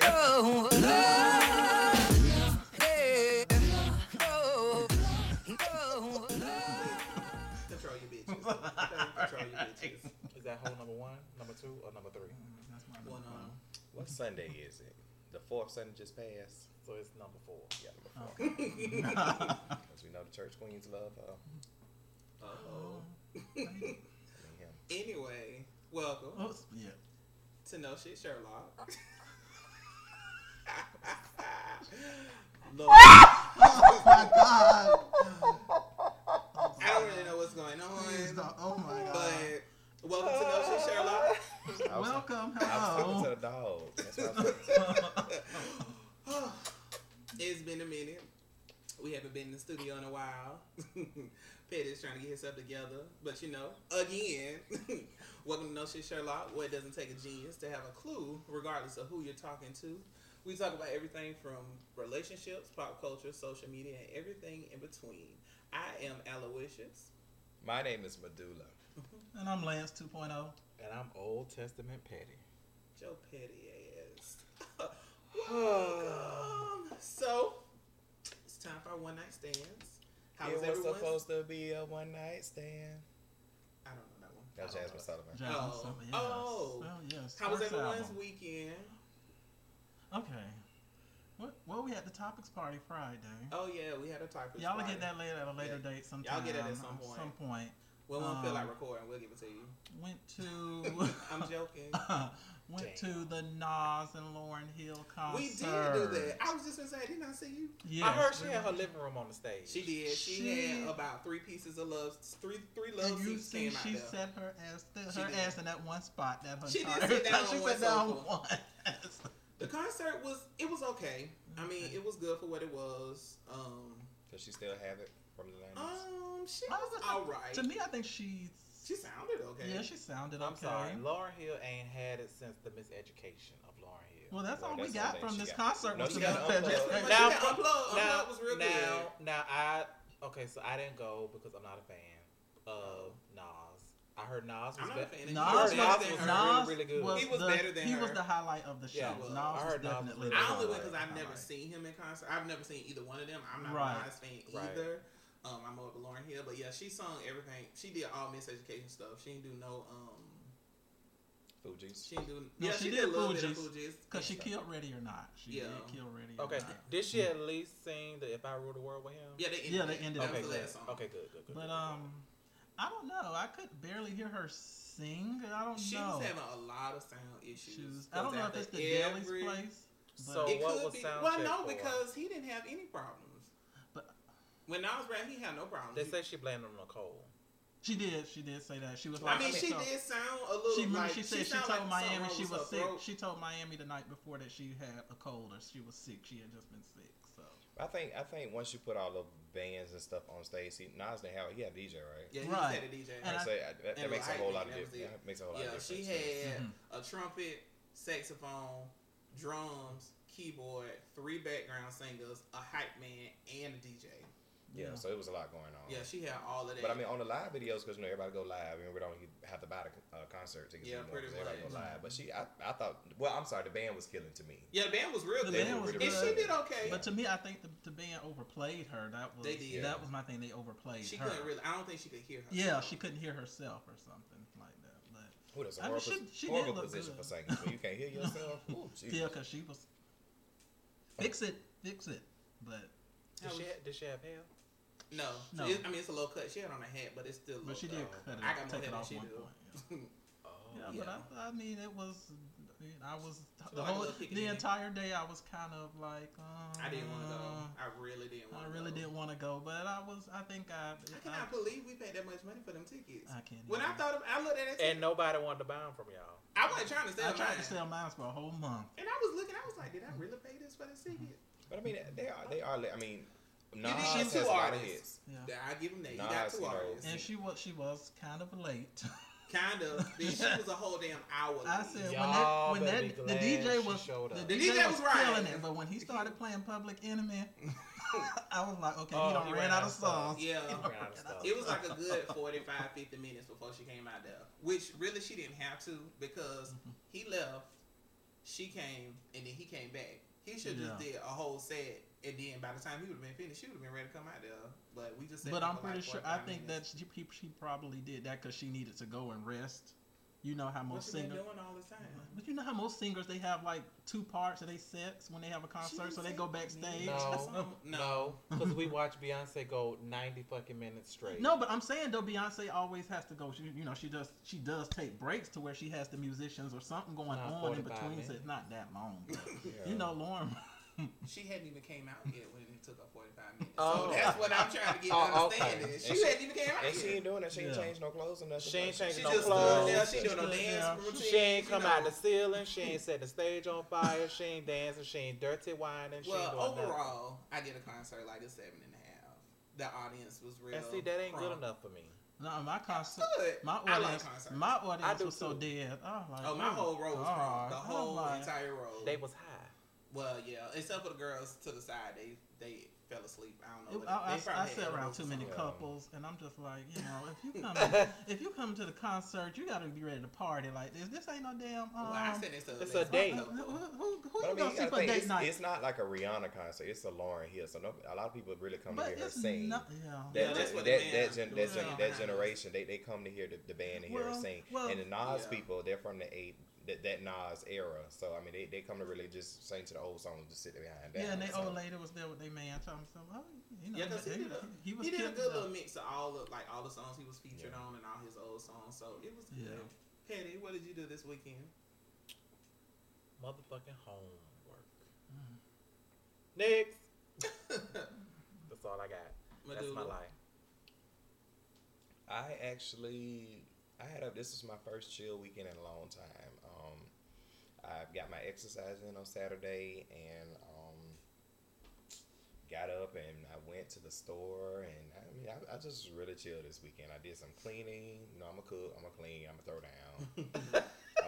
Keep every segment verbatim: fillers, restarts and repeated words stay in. No. No. Hey. No. No. Control your bitches. Control your bitches. Is that hole number one, number two, or number three? Mm, that's my one. Number. What Sunday is it? The fourth Sunday just passed. So it's number four. Yeah, number four. Because we know the church queens love her. Uh oh. Anyway, welcome. Oh, yeah. To No Shit Sherlock. Look. Oh my God. I don't really know what's going on. Oh my God. But welcome to No Shit Sherlock. Welcome. Hello. I was talking to the dog. That's what I was. It's been a minute. We haven't been in the studio in a while. Petty's trying to get himself together. But, you know, again, welcome to No Shit Sherlock, where it doesn't take a genius to have a clue, regardless of who you're talking to. We talk about everything from relationships, pop culture, social media, and everything in between. I am Aloysius. My name is Medulla. And I'm Lance two point oh. And I'm Old Testament Petty. Joe Petty ass. Welcome. So, it's time for our one night stands. How it was everyone's? Supposed to be a one night stand. I don't know that one. That was Jasmine Sullivan. Jasmine oh. Sullivan. Yes. Oh. Well, yes. How was everyone's album. Weekend? Okay. What? Well, we had the topics party Friday. Oh yeah, we had a topics. Y'all party. Y'all get that later at a later yeah. date sometime. Y'all get it at some point. Some point. We won't um, feel like recording. We'll give it to you. Went to. I'm joking. Uh, went Dang. To the Nas and Lauryn Hill concert. We did do that. I was just gonna say, didn't I see you? Yes, I heard she really? Had her living room on the stage. She did. She, she had about three pieces of love, three three love seats came out there. She set her ass, her did. Ass in that one spot. That her she did sit down she on one. She sat down one. The concert was it was okay. I mean, it was good for what it was. Um, Does she still have it? From the nineties. Um, she was oh, all right. To me, I think she she sounded okay. Yeah, she sounded I'm okay. I'm sorry, Lauryn Hill ain't had it since the Miseducation of Lauryn Hill. Well, that's well, all that's we got from this got. Concert. No, was the Miseducation. Now, upload. Now, was real now, good. now, I okay. So I didn't go because I'm not a fan of Nas. I heard Nas was I'm not better. Nas, Nas, Nas was Nas really, really good. Was he was the, better than he her. He was the highlight of the show. Yeah, Nas I heard was definitely. Nas was I only went because I've never highlight. Seen him in concert. I've never seen either one of them. I'm not a Nas fan either. Um, I'm over Lauryn Hill, but yeah, she sung everything. She did all Miseducation stuff. She didn't do no um. Fugees. She didn't do yeah. No, she, she did, did a little Fugees, bit of Fugees because she killed Ready or Not. She yeah. did kill Ready. Or okay. Not. Did she at least sing the If I Rule the World with him? Yeah, they ended. Yeah, they ended. That okay, was the last song. Okay, good, good, good. But good, um, good. I don't know. I could barely hear her sing. I don't she know. She was having a lot of sound issues. I don't know if it's the Daily's place. So it what could was be, sound well, no, for? Because he didn't have any problems. When Nas rapped, he had no problem. They say she blamed him on Nicole. She did. She did say that. She was like, I mean, she so, did sound a little. She like, she said she, she told like Miami she was, was sick. Throat. She told Miami the night before that she had a cold or she was sick. She had just been sick. So I think I think once you put all the bands and stuff on stage, see, Nas didn't have he had a D J right? Yeah, he right. had a D J. And I, so I, that, that makes a whole lot of difference. That makes a whole lot of difference. Yeah, she had mm-hmm. a trumpet, saxophone, drums, keyboard, three background singers, a hype man, and a D J. Yeah, yeah, so it was a lot going on. Yeah, she had all of that. But I mean, on the live videos, because you know everybody go live, and we don't have to buy the uh, concert tickets yeah, anymore. Yeah, pretty much. Everybody go live. But she, I, I thought, well, I'm sorry, the band was killing to me. Yeah, the band was real. The good. Band was really, good. And she did okay. But to me, I think the, the band overplayed her. That was they did. That was my thing. They overplayed. She her. Couldn't really. I don't think she could hear herself. Yeah, she couldn't hear herself or something like that. But who does a horrible, I mean, she, she horrible position good. For singing? So you can't hear yourself. Ooh, yeah, because she was fix it, fix it. But did she, did she have hair? No, no. Is, I mean it's a low cut. She had on a hat, but it's still. But she did um, cut it. I got more hair than she did. Yeah. Oh, yeah, yeah, but I, I mean it was. I was the whole the entire day. I was kind of like. Um, I didn't want to go. I really didn't. want to I really go. didn't want to go, but I was. I think I. I cannot I, believe we paid that much money for them tickets. I can't. When either. I thought of, I looked at it, and nobody wanted to buy them from y'all. I wasn't trying to sell. I tried mine. to sell mine for a whole month, and I was looking. I was like, did I really pay this for this ticket? But I mean, they are. They are. I mean. Nas has two a lot of hits. Yeah. I give him that. He got two artists. And she was she was kind of late. Kind of. She was a whole damn hour late. I said y'all when that when that the D J was the D J, D J was killing it, but when he started playing Public Enemy, I was like, okay, oh, he done he ran, ran out of songs. Yeah, he he ran ran out of stuff. It was like a good forty-five, fifty minutes before she came out there, which really she didn't have to because mm-hmm. he left. she came and then he came back. He should have yeah. just did a whole set, and then by the time he would have been finished, she would have been ready to come out there. But we just said. But I'm pretty like sure I think minutes. that she, she probably did that because she needed to go and rest. You know how most singers doing all the time. But you know how most singers they have like two parts of their sets when they have a concert, so they go backstage. No, no, because we watch Beyonce go ninety fucking minutes straight. No, but I'm saying though, Beyonce always has to go. She, you know, she does she does take breaks to where she has the musicians or something going not on in between sets. So not that long. But, yeah. You know, Lauren. She hadn't even came out yet when it took her forty-five minutes. Oh. So that's what I'm trying to get oh, to understand. Okay. She, she hadn't even came out yet. And she ain't doing that. She ain't yeah. changed no clothes or nothing. She ain't changed she no clothes. Down, she, she doing no dance routine. She ain't come you know. out the ceiling. She ain't set the stage on fire. She ain't dancing. She ain't dirty whining. She well, doing overall, nothing. I did a concert like a seven and a half. The audience was real. And see, that ain't prompt. good enough for me. No, my concert, my audience, like my audience was too. so dead. Oh, like, oh my whole row was wrong. The whole entire row. They was high. Well, yeah, except for the girls to the side, they they fell asleep. I don't know. It, I, I, I sat around too many couples, and I'm just like, you know, if you come if you come to the concert, you got to be ready to party like this. This ain't no damn. Um, well, I said it's a, it's a date. Who, who, who you I mean, gonna see for date it's, night? It's not like a Rihanna concert. It's a Lauryn Hill. So no, a lot of people really come but to hear her sing. Not, yeah. That, yeah, that's that, that, that, gen, that, gen, that generation, they they come to hear the, the band and well, hear her sing. Well, and the Nas yeah. people, they're from the eight. That, that Nas era, so I mean, they, they come to really just sing to the old songs, just sit there behind that. Yeah, and that so. old lady was there with their man. I told him, oh, you know, yeah, because he, he, he, he did a good little mix of all of like all the songs he was featured yeah. on and all his old songs, so it was good. Yeah. Patty, what did you do this weekend? Motherfucking homework. Mm. Next, that's all I got. Madula. That's my life. I actually, I had a. This was my first chill weekend in a long time. I've got my exercise in on Saturday and um, got up and I went to the store and I mean I, I just really chilled this weekend. I did some cleaning. You know, I'm a cook. I'm a clean. I'm a throw down.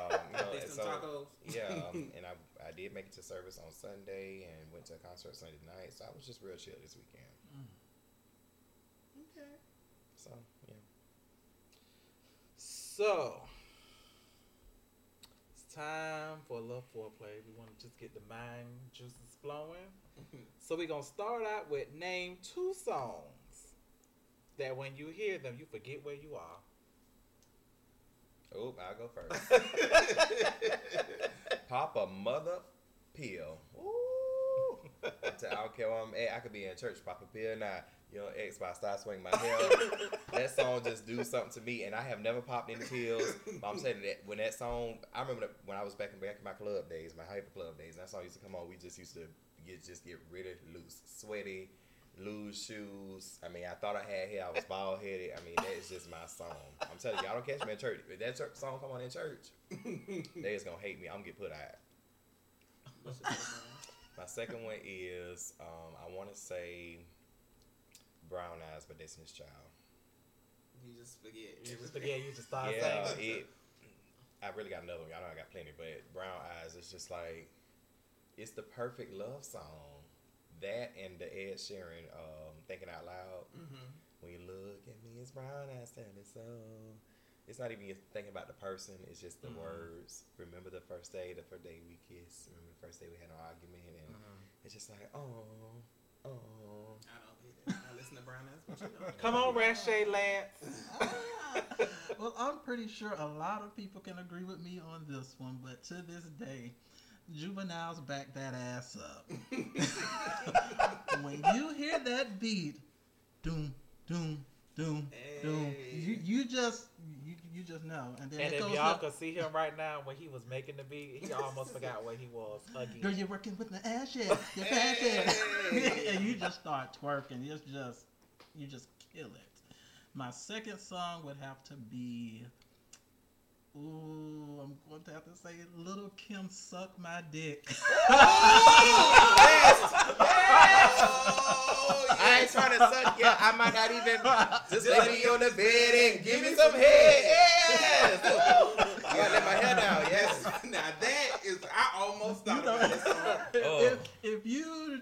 um, you know, I did some so, tacos. Yeah, um, and I I did make it to service on Sunday and went to a concert Sunday night. So I was just real chill this weekend. Mm. Okay. So yeah. So. Time for a little foreplay. We want to just get the mind juices flowing. So we're going to start out with name two songs that when you hear them, you forget where you are. Oh, I'll go first. Pop a mother pill. Ooh. I don't care where I'm at. I could be in church, pop a pill now. You know, X by Star Swing My Hair. That song just do something to me, and I have never popped any pills. But I'm saying that when that song, I remember when I was back in back in my club days, my hyper club days, and that song used to come on. We just used to get just get really loose, sweaty, loose shoes. I mean, I thought I had hair. I was bald headed. I mean, that is just my song. I'm telling you, I don't catch me in church. If that church song come on in church, they just gonna hate me. I'm gonna get put out. What's your second one? My second one is um, I want to say. Brown Eyes by Destiny's Child. You just forget. You just forget. You just start yeah, saying it. I really got another one. I know I got plenty, but Brown Eyes is just like, it's the perfect love song. That and the Ed Sheeran, um, Thinking Out Loud. Mm-hmm. When you look at me, it's brown eyes telling so. It's not even thinking about the person. It's just the mm-hmm. words. Remember the first day, the first day we kissed. Remember the first day we had an argument, and mm-hmm. it's just like, oh, oh. I don't. I listen to Brown Eyes, but you don't. Come on, Rashay Lance. Well, I'm pretty sure a lot of people can agree with me on this one, but to this day, Juvenile's back that ass up. When you hear that beat, doom, doom, doom, hey. doom, you, you just you, you just know. And, then and if y'all up. could see him right now when he was making the beat, he almost forgot what he was. Again. Girl, you're working with the ashes. You're hey. hey. And you just start twerking. It's just, you just kill it. My second song would have to be, ooh, I'm going to have to say Little Kim Suck My Dick. Oh, yes. Yes. Oh, yes. I ain't trying to suck ya. I might not even. Just, just lay me on the bed and give me some head. Yes. I gotta let my hair down. Yes. Now that is, I almost thought you know, about this song. If, oh. if you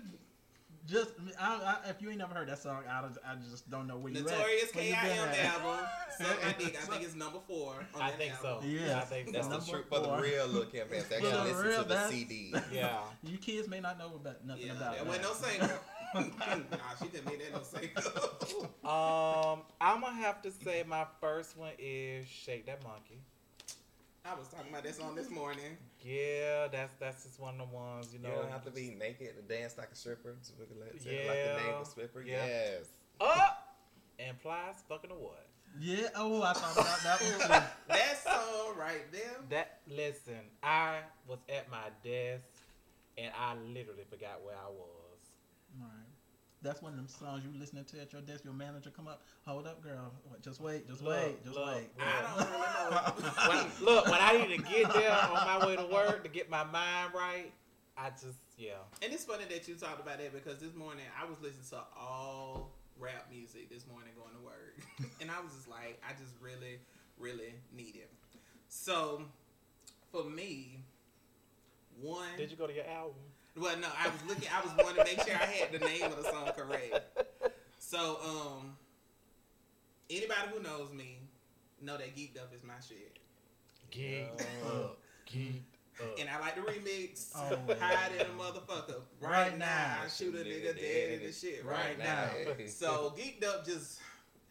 Just I, I, if you ain't never heard that song, I, I just don't know where you at. Notorious K I M album. So I think I think it's number four. On I that think album. So. Yeah, I think that's the truth for the real look campaign. Actually, listen to the C D. Yeah, you kids may not know about nothing yeah, about it. There wasn't no single. Nah, she didn't make that no single. um, I'm gonna have to say my first one is "Shake That Monkey." I was talking about this on this morning. Yeah, that's that's just one of the ones, you know. You don't have to be naked to dance like a stripper. To like, to yeah. Like the name of stripper. Yeah. Yes. Oh! And Plies fucking a what? Yeah. Oh, I thought about that one too. That song right there. That, listen, I was at my desk and I literally forgot where I was. Right. That's one of them songs you listening to at your desk. Your manager come up, hold up, girl. Just wait, just look, wait, just look, wait. I don't know. When, look, when I need to get there on my way to work to get my mind right, I just, yeah. And it's funny that you talked about that because this morning I was listening to all rap music this morning going to work. And I was just like, I just really, really need it. So, for me, one. Did you go to your album? Well, no, I was looking, I was wanting to make sure I had the name of the song correct. So, um, anybody who knows me know that Geeked Up is my shit. Geeked Up. Geeked Up. And I like to remix, oh, hide in a motherfucker. Right, right now, I shoot a nigga, nigga dead in the shit right, right now. now. So, Geeked Up just,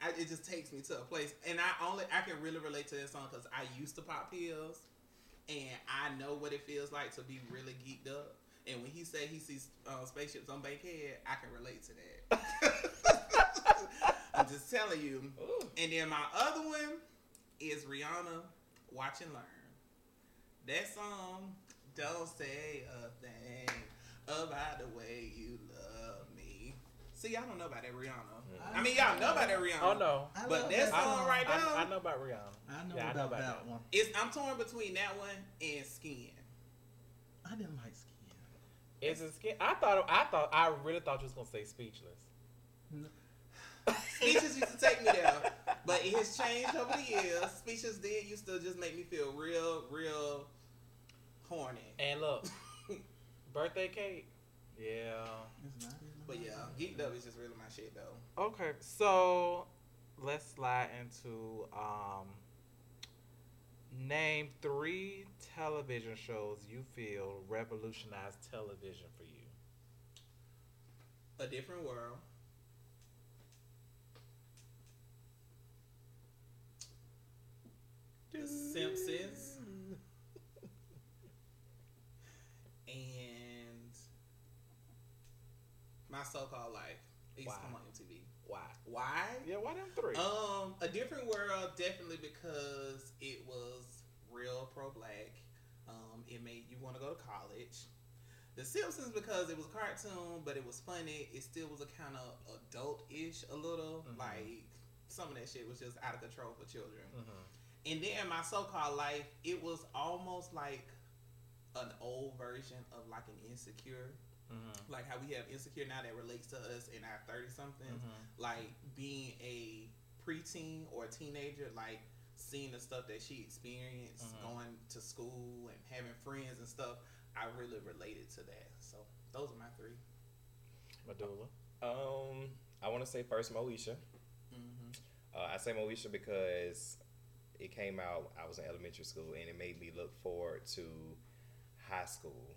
I, it just takes me to a place. And I only, I can really relate to this song because I used to pop pills. And I know what it feels like to be really geeked up. And when he say he sees uh, spaceships on Bankhead, I can relate to that. I'm just telling you. Ooh. And then my other one is Rihanna, Watch and Learn. That song, don't say a thing about the way you love me. See, y'all don't know about that Rihanna. Mm-hmm. I, I mean, y'all know about that Rihanna. Oh, no. But that song I, right I, now. I know about Rihanna. I know, yeah, about, I know about that one. It's, I'm torn between that one and Skin. I didn't like Skin. Is it Skin? I thought I thought I really thought you was gonna say Speechless. No. Speechless used to take me there, but it has changed over the years. Speechless did used to just make me feel real, real horny. And look, birthday cake. Yeah. It's not, but yeah, Geeked Up is just really my shit though. Okay, so let's slide into um, name three television shows you feel revolutionized television for you. A Different World. The Simpsons. And My So-Called Life. It's on M T V. Why? Why? Yeah, why them three? Um, A Different World, definitely because it was real pro-black. Um, it made you want to go to college. The Simpsons because it was a cartoon, but it was funny. It still was a kind of adult-ish a little. Mm-hmm. Like, some of that shit was just out of control for children. Mm-hmm. And then My So-Called Life, it was almost like an old version of like an Insecure. Mm-hmm. Like how we have Insecure now that relates to us in our thirty-somethings. Mm-hmm. Like being a preteen or a teenager, like seeing the stuff that she experienced, mm-hmm. going to school and having friends and stuff, I really related to that. So those are my three. Medulla. Um, I want to say first Moesha. Mm-hmm. Uh, I say Moesha because it came out, I was in elementary school, and it made me look forward to high school.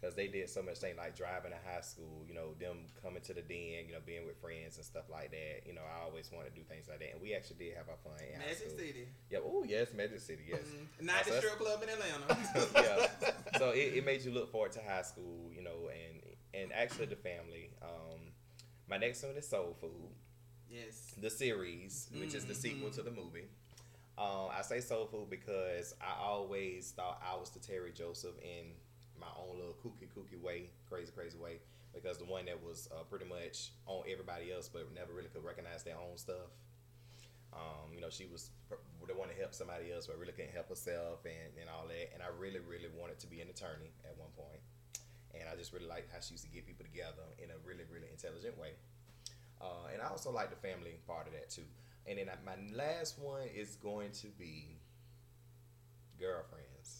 Because they did so much thing like driving to high school, you know, them coming to the den, you know, being with friends and stuff like that. You know, I always wanted to do things like that. And we actually did have our fun in high school. Magic City. Yeah. Oh, yes. Magic City. Yes. Mm-hmm. Not the strip club in Atlanta. Yeah. So it, it made you look forward to high school, you know, and, and actually the family. Um, my next one is Soul Food. Yes. The series, which mm-hmm. is the sequel to the movie. Um, I say Soul Food because I always thought I was the Terry Joseph in my own little kooky kooky way, crazy crazy way, because the one that was uh, pretty much on everybody else but never really could recognize their own stuff. Um, you know, she was the one to help somebody else but really couldn't help herself and, and all that. And I really really wanted to be an attorney at one point. And I just really liked how she used to get people together in a really really intelligent way. Uh, and I also like the family part of that too. And then I, my last one is going to be Girlfriends.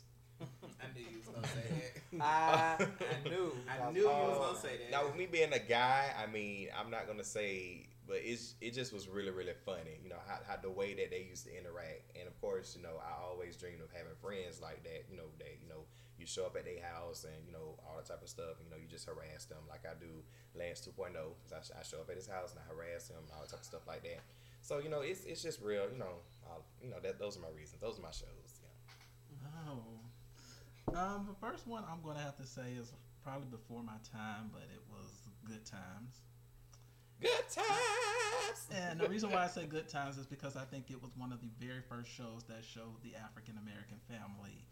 I knew you was gonna say that. I, I knew. I knew you was gonna say that. Now, with me being a guy, I mean, I'm not gonna say, but it's it just was really, really funny. You know how, how the way that they used to interact, and of course, you know, I always dreamed of having friends like that. You know, that you know, you show up at their house and you know all that type of stuff. And, you know, you just harass them like I do. Lance two point oh, because I, I show up at his house and I harass him, all that type of stuff like that. So you know, it's it's just real. You know, I'll, you know that those are my reasons. Those are my shows. Yeah. Oh. Um, the first one I'm going to have to say is probably before my time, but it was Good Times. Good Times! And the reason why I say Good Times is because I think it was one of the very first shows that showed the African-American family.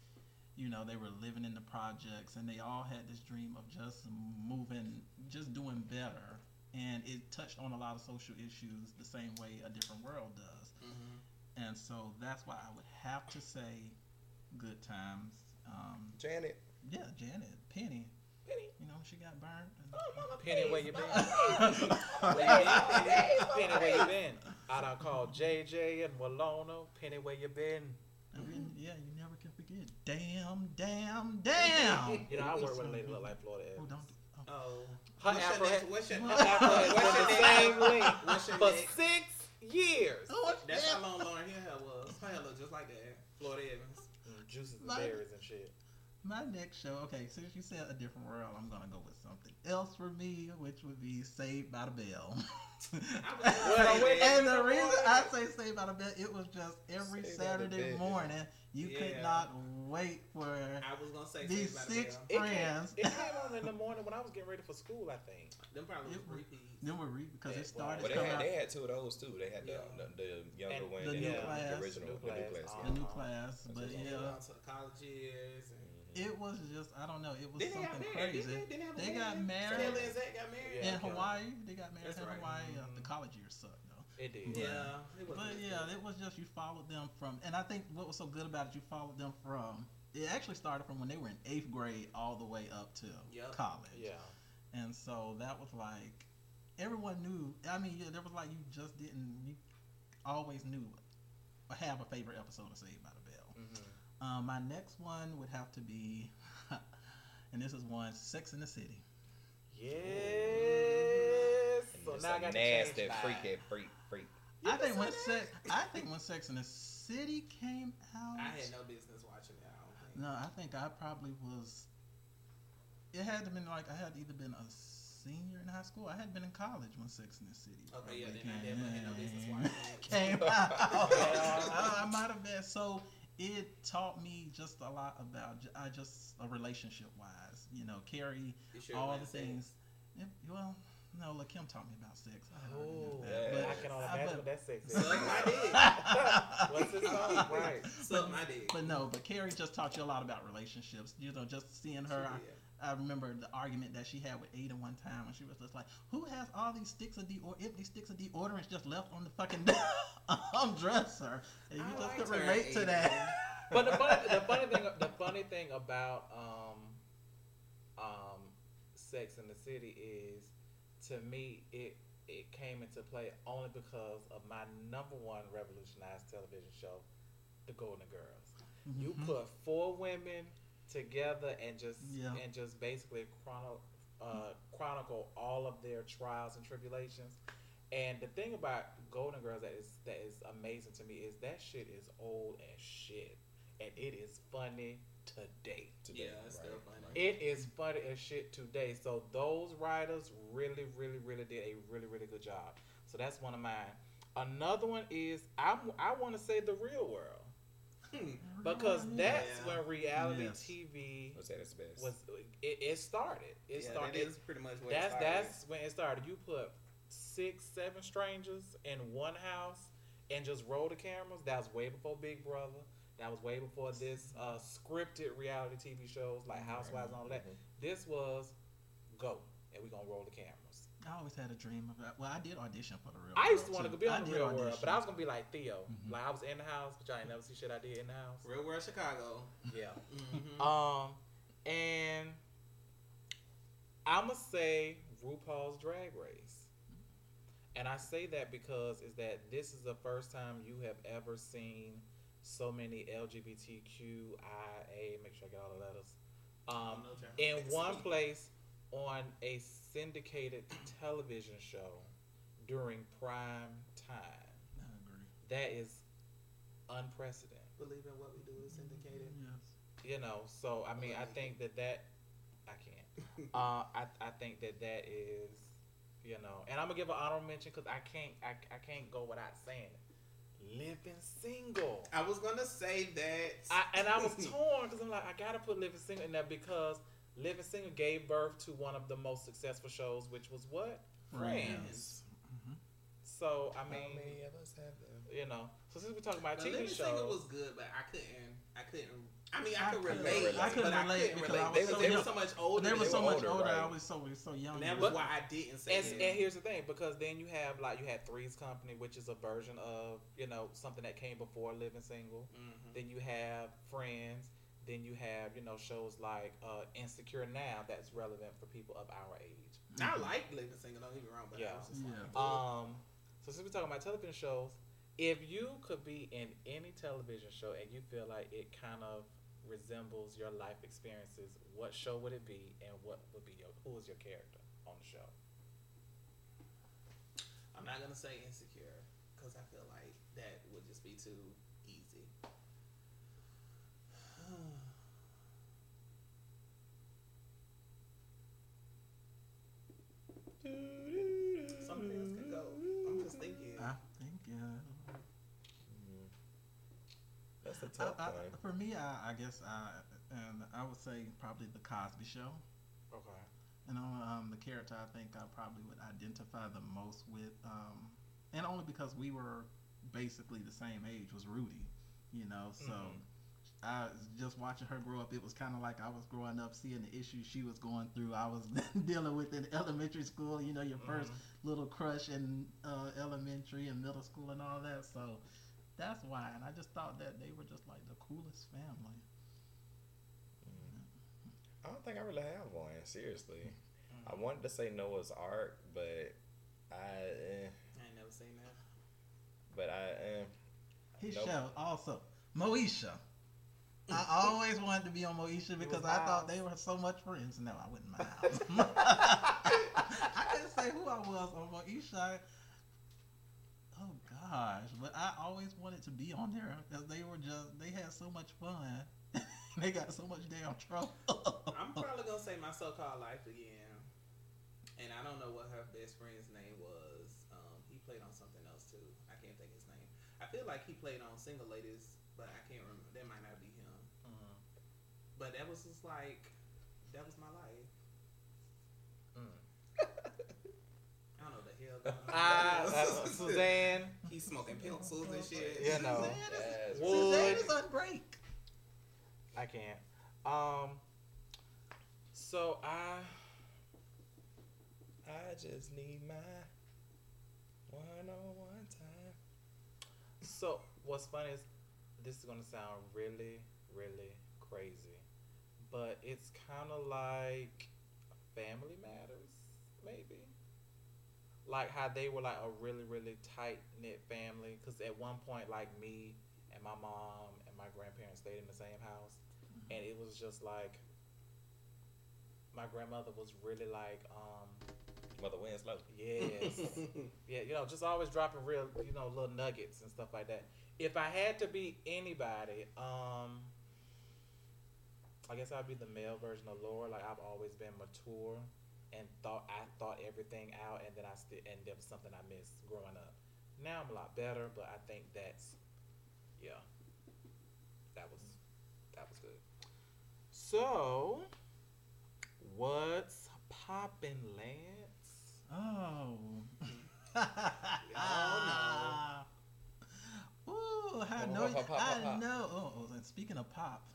You know, they were living in the projects, and they all had this dream of just moving, just doing better. And it touched on a lot of social issues the same way A Different World does. Mm-hmm. And so that's why I would have to say Good Times. Um, Janet. Yeah, Janet. Penny. Penny. You know, she got burned. Oh, mama, Penny, please, where you been? Penny, where you been? I done called J J and Walona. Penny, where you been? I mean, yeah, you never can forget. Damn, damn, damn. You know, I work with a lady look like Florida Evans. Oh, don't do oh. oh. Her what's afro had what's your name? What's your name? For six years. Oh, that's how long Lauryn Hill was. Her hair looked just like that. Florida Evans. Juices and my, berries and shit. My next show, okay, since you said A Different World, I'm gonna go with something else for me, which would be Saved by the Bell. And the reason I say Saved by the Bell, it was just every Saved Saturday morning, you yeah. could not wait for I was gonna say these Saved six by the Bell. friends. It came, it came on in the morning when I was getting ready for school, I think. Them probably was repeats. Them were repeats because yeah, it started. But they had, they had two of those too. They had the, yeah. the, the younger one, the, the, the original, the new class. The new class, but yeah. To the College Years. It was just, I don't know, it was something crazy. They, they, they, they got married. So they got married. Yeah, in Hawaii. They got married That's in right. Hawaii. Mm-hmm. Uh, the college years sucked, though. It did. Yeah. Right. It was but yeah, good. It was just you followed them from, and I think what was so good about it, you followed them from, it actually started from when they were in eighth grade all the way up to yep. college. Yeah. And so that was like, everyone knew, I mean, yeah, there was like, you just didn't, you always knew, or have a favorite episode of Saved by the Bell. Mm-hmm. Um, my next one would have to be, and this is one, Sex and the City. Yes. So now I got nasty, freaky, freak, freak. I think when sex, I think when Sex and the City came out, I had no business watching it. I don't think. No, I think I probably was. It had to been like I had either been a senior in high school. I had been in college when Sex and the City. Okay, yeah, then I definitely had no business watching it. Came out. I, I might have been so. It taught me just a lot about I just a relationship wise, you know, carry you all the things. It, well, no, look, Kim taught me about sex. I already knew that. Yeah, but, I can only imagine what that sex is. Suck my dick. What's his song? Right. Suck my dick. But no, but Carrie just taught you a lot about relationships. You know, just seeing her. I remember the argument that she had with Ada one time when she was just like, who has all these sticks of deodorant, empty sticks of deodorant just left on the fucking dresser? And you I just could relate Ada. To that. But the funny, the funny thing the funny thing about um, um, Sex and the City is, to me, it it came into play only because of my number one revolutionized television show, The Golden Girls. Mm-hmm. You put four women together and just yeah. and just basically chrono, uh, chronicle all of their trials and tribulations. And the thing about Golden Girls that is that is amazing to me is that shit is old as shit, and it is funny today. Today, yeah, it's right? still funny. It is funny as shit today. So those writers really, really, really did a really, really good job. So that's one of mine. Another one is I I want to say The Real World. Because that's yeah. where reality yes. T V was at its best. Was it, it started? It yeah, started. That is pretty much where that's, it started. That's when it started. You put six, seven strangers in one house and just roll the cameras. That was way before Big Brother. That was way before this uh, scripted reality T V shows like Housewives and all that. Mm-hmm. This was go and we're gonna roll the cameras. I always had a dream of that. Well, I did audition for The Real World. I used to want to be on The Real World, but I was going to be like Theo. Mm-hmm. Like, I was in the house, but y'all ain't never see shit I did in the house. Real World Chicago. Yeah. Mm-hmm. Um, and I'm going to say RuPaul's Drag Race. And I say that because is that this is the first time you have ever seen so many L G B T Q I A, make sure I get all the letters, Um, in one place on a syndicated television show during prime time. I agree. That is unprecedented. Believe in what we do is syndicated. Yes. You know, so I mean, I think that that I can't. uh, I I think that that is, you know, and I'm gonna give an honorable mention because I can't I, I can't go without saying it. Living Single. I was gonna say that, I, and I was torn because I'm like, I gotta put Living Single in there because Living Single gave birth to one of the most successful shows, which was what? Friends. Friends. Mm-hmm. So I mean, how many of us have them? You know. So since we're talking about now, T V Living shows, Living Single was good, but I couldn't. I couldn't. I mean, I, I could relate. relate. I couldn't but relate. I couldn't relate. I was they, so they were so much older. They were so much older. older right? I was so so young. And that was but, why I didn't say and, that. And here's the thing, because then you have like you had Three's Company, which is a version of you know something that came before Living Single. Mm-hmm. Then you have Friends. Then you have you know shows like uh, Insecure now that's relevant for people of our age. Mm-hmm. I like Living Single. Don't get me wrong, but yeah. I was just yeah. like, um, so since we're talking about television shows, if you could be in any television show and you feel like it kind of resembles your life experiences, what show would it be, and what would be your who is your character on the show? I'm not gonna say Insecure because I feel like that would just be too easy. Something else can go. I'm just thinking. I think yeah. I, I, for me, I, I guess I and I would say probably The Cosby Show. Okay. And um, the character I think I probably would identify the most with, um, and only because we were basically the same age, was Rudy. You know, so mm-hmm. I just watching her grow up. It was kind of like I was growing up, seeing the issues she was going through. I was dealing with in elementary school. You know, your mm-hmm. first little crush in uh, elementary and middle school and all that. So. That's why, and I just thought that they were just like the coolest family. Mm. I don't think I really have one, seriously. Mm. I wanted to say Noah's Ark, but I... Eh. I ain't never seen that. But I... Eh, His nope. show, also. Moesha. I always wanted to be on Moesha because I thought they were so much friends. No, I wouldn't mind. I couldn't say who I was on Moesha. Oh gosh, but I always wanted to be on there because they were just, they had so much fun. They got so much damn trouble. I'm probably going to say My So-Called Life again. And I don't know what her best friend's name was. Um, he played on something else too. I can't think his name. I feel like he played on Single Ladies, but I can't remember. That might not be him. Uh-huh. But that was just like, that was my life. Mm. I don't know the hell going on. I, uh, Suzanne. He's smoking pencils and shit. You know. Suzanne is, Suzanne is on break. I can't. Um, so I... I just need my one-on-one time. So what's funny is this is going to sound really, really crazy. But it's kind of like Family Matters, maybe. Like how they were like a really, really tight-knit family. Because at one point, like me and my mom and my grandparents stayed in the same house. Mm-hmm. And it was just like, my grandmother was really like... Um, Mother Winslow. Yes. Yeah, you know, just always dropping real, you know, little nuggets and stuff like that. If I had to be anybody, um, I guess I'd be the male version of Laura. Like I've always been mature. And thought I thought everything out, and then I still and there was something I missed growing up. Now I'm a lot better, but I think that's, yeah, that was that was good. So, what's poppin', Lance? Oh, oh no! Ooh, I know, pop, pop, pop, I pop. know. Oh, oh, and speaking of pop.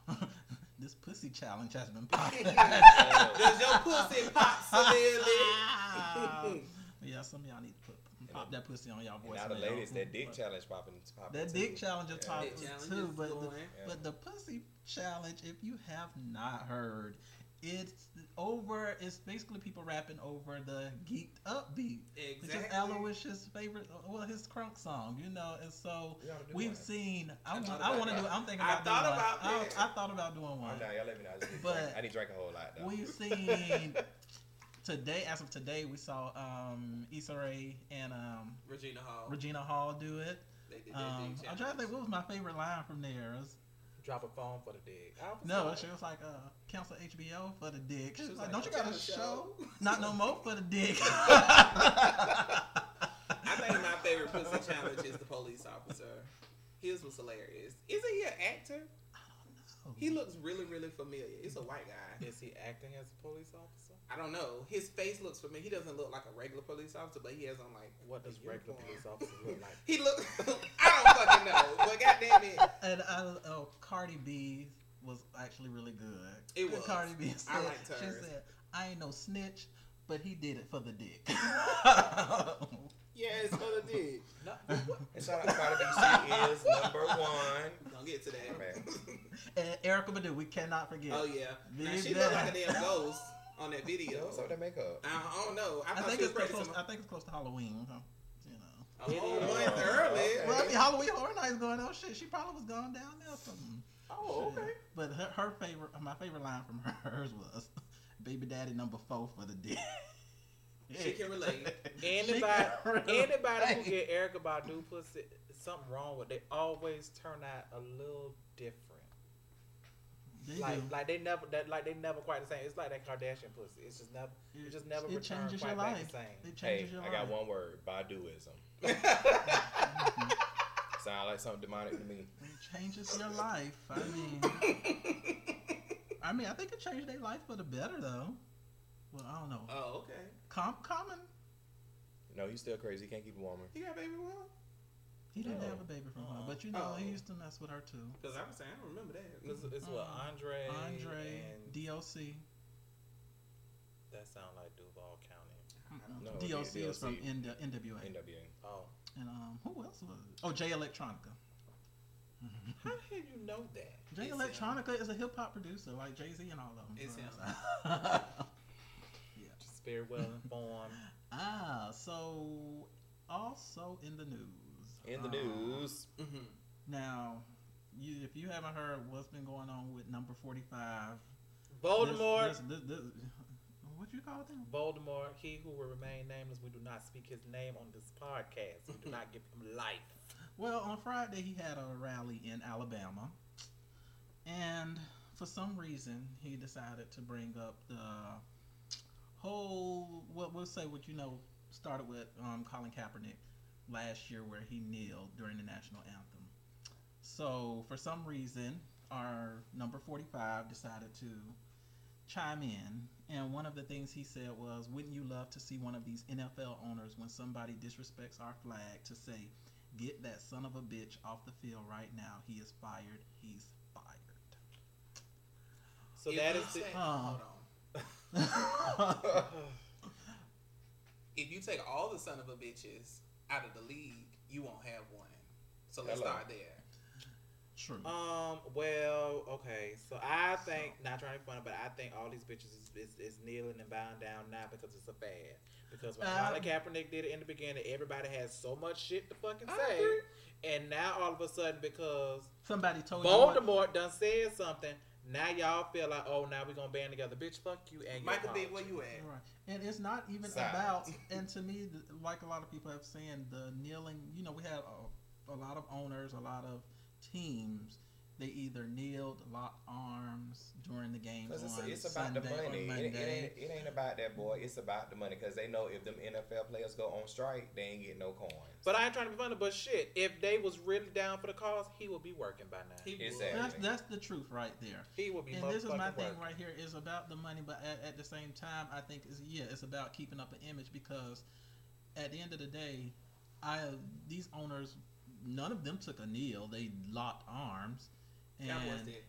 This pussy challenge has been popping. Does your pussy pop, Celia? Yeah, some of y'all need to put, pop that pussy on y'all voice. Now the ladies, that dick challenge popping. popping that too. dick challenge is yeah. popping too, but the, yeah. but the pussy challenge, if you have not heard, it's over. It's basically people rapping over the Geeked Up beat, exactly. which is Aloysius' favorite, well, his crunk song, you know. And so we've one. seen. I'm, I, I want to do. I'm thinking about. I thought about. That. I, I thought about doing one. Oh, nah, y'all let me know. I, just need but I need to drink a whole lot. Though. We've seen. Today, as of today, we saw um, Issa Rae and um, Regina Hall. Regina Hall do it. They, they, they, um, they I'm trying to think what was my favorite line from there. It was, drop a phone for the dick. No, she was like, uh, cancel H B O for the dick. She was, she was like, like, don't you got a show? show? Not no more for the dick. I think my favorite pussy challenge is the police officer. His was hilarious. Isn't he an actor? He looks really, really familiar. It's a white guy. Is he acting as a police officer? I don't know. His face looks familiar. He doesn't look like a regular police officer, but he has on like what does regular police officer look like? He looks. I don't fucking know. But goddamn it. And I, oh, Cardi B was actually really good. It was. Cardi B said, I liked her. She said, "I ain't no snitch, but he did it for the dick." Yeah, it's for the dick. It's all about Cardi B. She is number one. Don't get to that. And Erykah Badu, we cannot forget. Oh yeah, now, she looked like a damn ghost on that video. What's up with that makeup? I, I don't know. I, I think it's close. I think it's close to Halloween. Huh? You know, oh, oh, oh, early. Okay. Well, I mean, Halloween Horror Night's going on. Shit, she probably was going down there or something. Oh, shit. Okay. But her, her favorite, my favorite line from hers was, "Baby Daddy number four for the dick." She can relate. Anybody, can relate. Anybody who get Erykah Badu pussy, something wrong with it. They always turn out a little different. They like, do. like they never, that, like they never quite the same. It's like that Kardashian pussy. It's just never, it, it just never it returns quite your life. the same. It changes hey, your I life. I got one word: Baduism. Sound like something demonic to me. It changes your life. I mean, I mean, I think it changed their life for the better though. Well, I don't know. Oh, okay. Com- common. No, he's still crazy. He can't keep it warmer. He got a baby from her? He didn't no. have a baby from uh-huh. her. But you know, oh. he used to mess with her too. Because I was saying, I don't remember that. It's, it's uh-huh. what, Andre. Andre, and D L C. That sound like Duval County. I don't know. No, D L C is from N W A. N W A. Oh. And um, who else was it? Oh, Jay Electronica. How the hell you know that? Jay it's Electronica him. is a hip hop producer, like Jay-Z and all of them. It's him. Very well informed. ah, so also in the news. In the uh, news. Mm-hmm. Now, you, if you haven't heard what's been going on with number forty-five, Voldemort. This, this, this, this, what you call them? Voldemort. He who will remain nameless. We do not speak his name on this podcast. We do not give him life. Well, on Friday he had a rally in Alabama, and for some reason he decided to bring up the. whole what we'll say what you know started with um, Colin Kaepernick last year where he kneeled during the national anthem. So for some reason our number forty-five decided to chime in, and one of the things he said was, wouldn't you love to see one of these N F L owners when somebody disrespects our flag to say, get that son of a bitch off the field right now, he is fired, he's fired. So if that is the uh, hold on if you take all the son of a bitches out of the league, you won't have one. So let's Hello. start there. True. Um. Well. Okay. So I think so. not trying to be funny, but I think all these bitches is, is, is kneeling and bowing down now because it's a fad. Because when Colin um, Kaepernick did it in the beginning, everybody had so much shit to fucking say, and now all of a sudden because somebody told Voldemort done said something. Now y'all feel like, oh, now we're going to band together. Bitch, fuck you and your Michael B, where you at? Right. And it's not even Silence. about, and to me, like a lot of people have saying, the kneeling, you know, we had a, a lot of owners, a lot of teams, they either kneeled, locked arms during the game on Sunday it's about the money. It, it, ain't, it ain't about that, boy. It's about the money because they know if them N F L players go on strike, they ain't get no coins. But I ain't trying to be funny, but shit, if they was really down for the cause, he would be working by now. He exactly. That's, that's the truth right there. He would be And this is my working. thing right here. It's about the money, but at, at the same time, I think, it's, yeah, it's about keeping up an image because at the end of the day, I these owners, none of them took a kneel. They locked arms. And Cowboys did.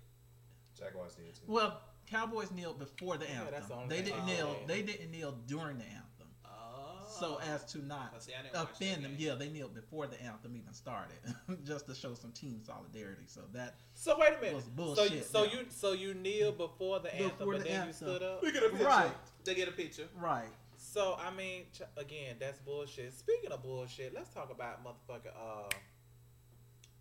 Jaguars did too. Well, Cowboys kneeled before the anthem. Yeah, that's the only they thing. didn't oh, kneel. Man. They didn't kneel during the anthem. Oh. so as to not see, offend them. Yeah, they kneeled before the anthem even started, just to show some team solidarity. So that so wait a minute, was bullshit. So, so you so you kneel before the anthem, before but the then anthem. You stood up. We get a picture. Right. They get a picture. Right. So I mean, ch- again, that's bullshit. Speaking of bullshit, let's talk about motherfucking. Uh,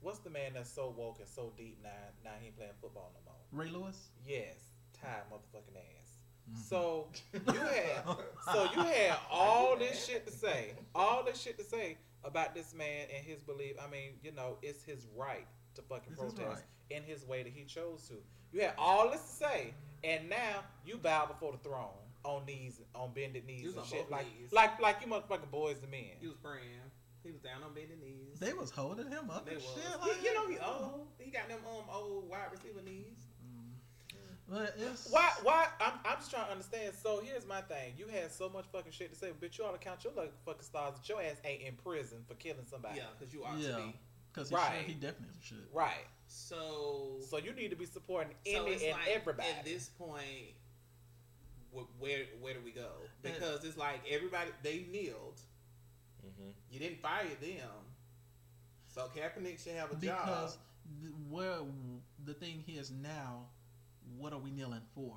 what's the man that's so woke and so deep now? Now he ain't playing football no more. Ray Lewis. Yes, tired motherfucking ass. Mm-hmm. So you had so you had all this shit to say, all this shit to say about this man and his belief. I mean, you know, it's his right to fucking this protest right. in his way that he chose to. You had all this to say, and now you bow before the throne on knees, on bended knees and shit like, knees. like like like you motherfucking boys and men. He was praying. He was down on bended knees. They was holding him up. They and was. Shit like he, you know he old. He got them um old wide receiver knees. But it's... Why? Why? I'm, I'm just trying to understand. So here's my thing. You had so much fucking shit to say, but you ought to count your lucky fucking stars that your ass ain't in prison for killing somebody. Yeah, because you ought yeah. to be. Because he, right. he definitely should. Right. So. So you need to be supporting any so and like, everybody. At this point, where where do we go? Because yeah. it's like everybody they kneeled. Mm-hmm. You didn't fire them, so Kaepernick should have a because job. Because well, the thing is now. What are we kneeling for?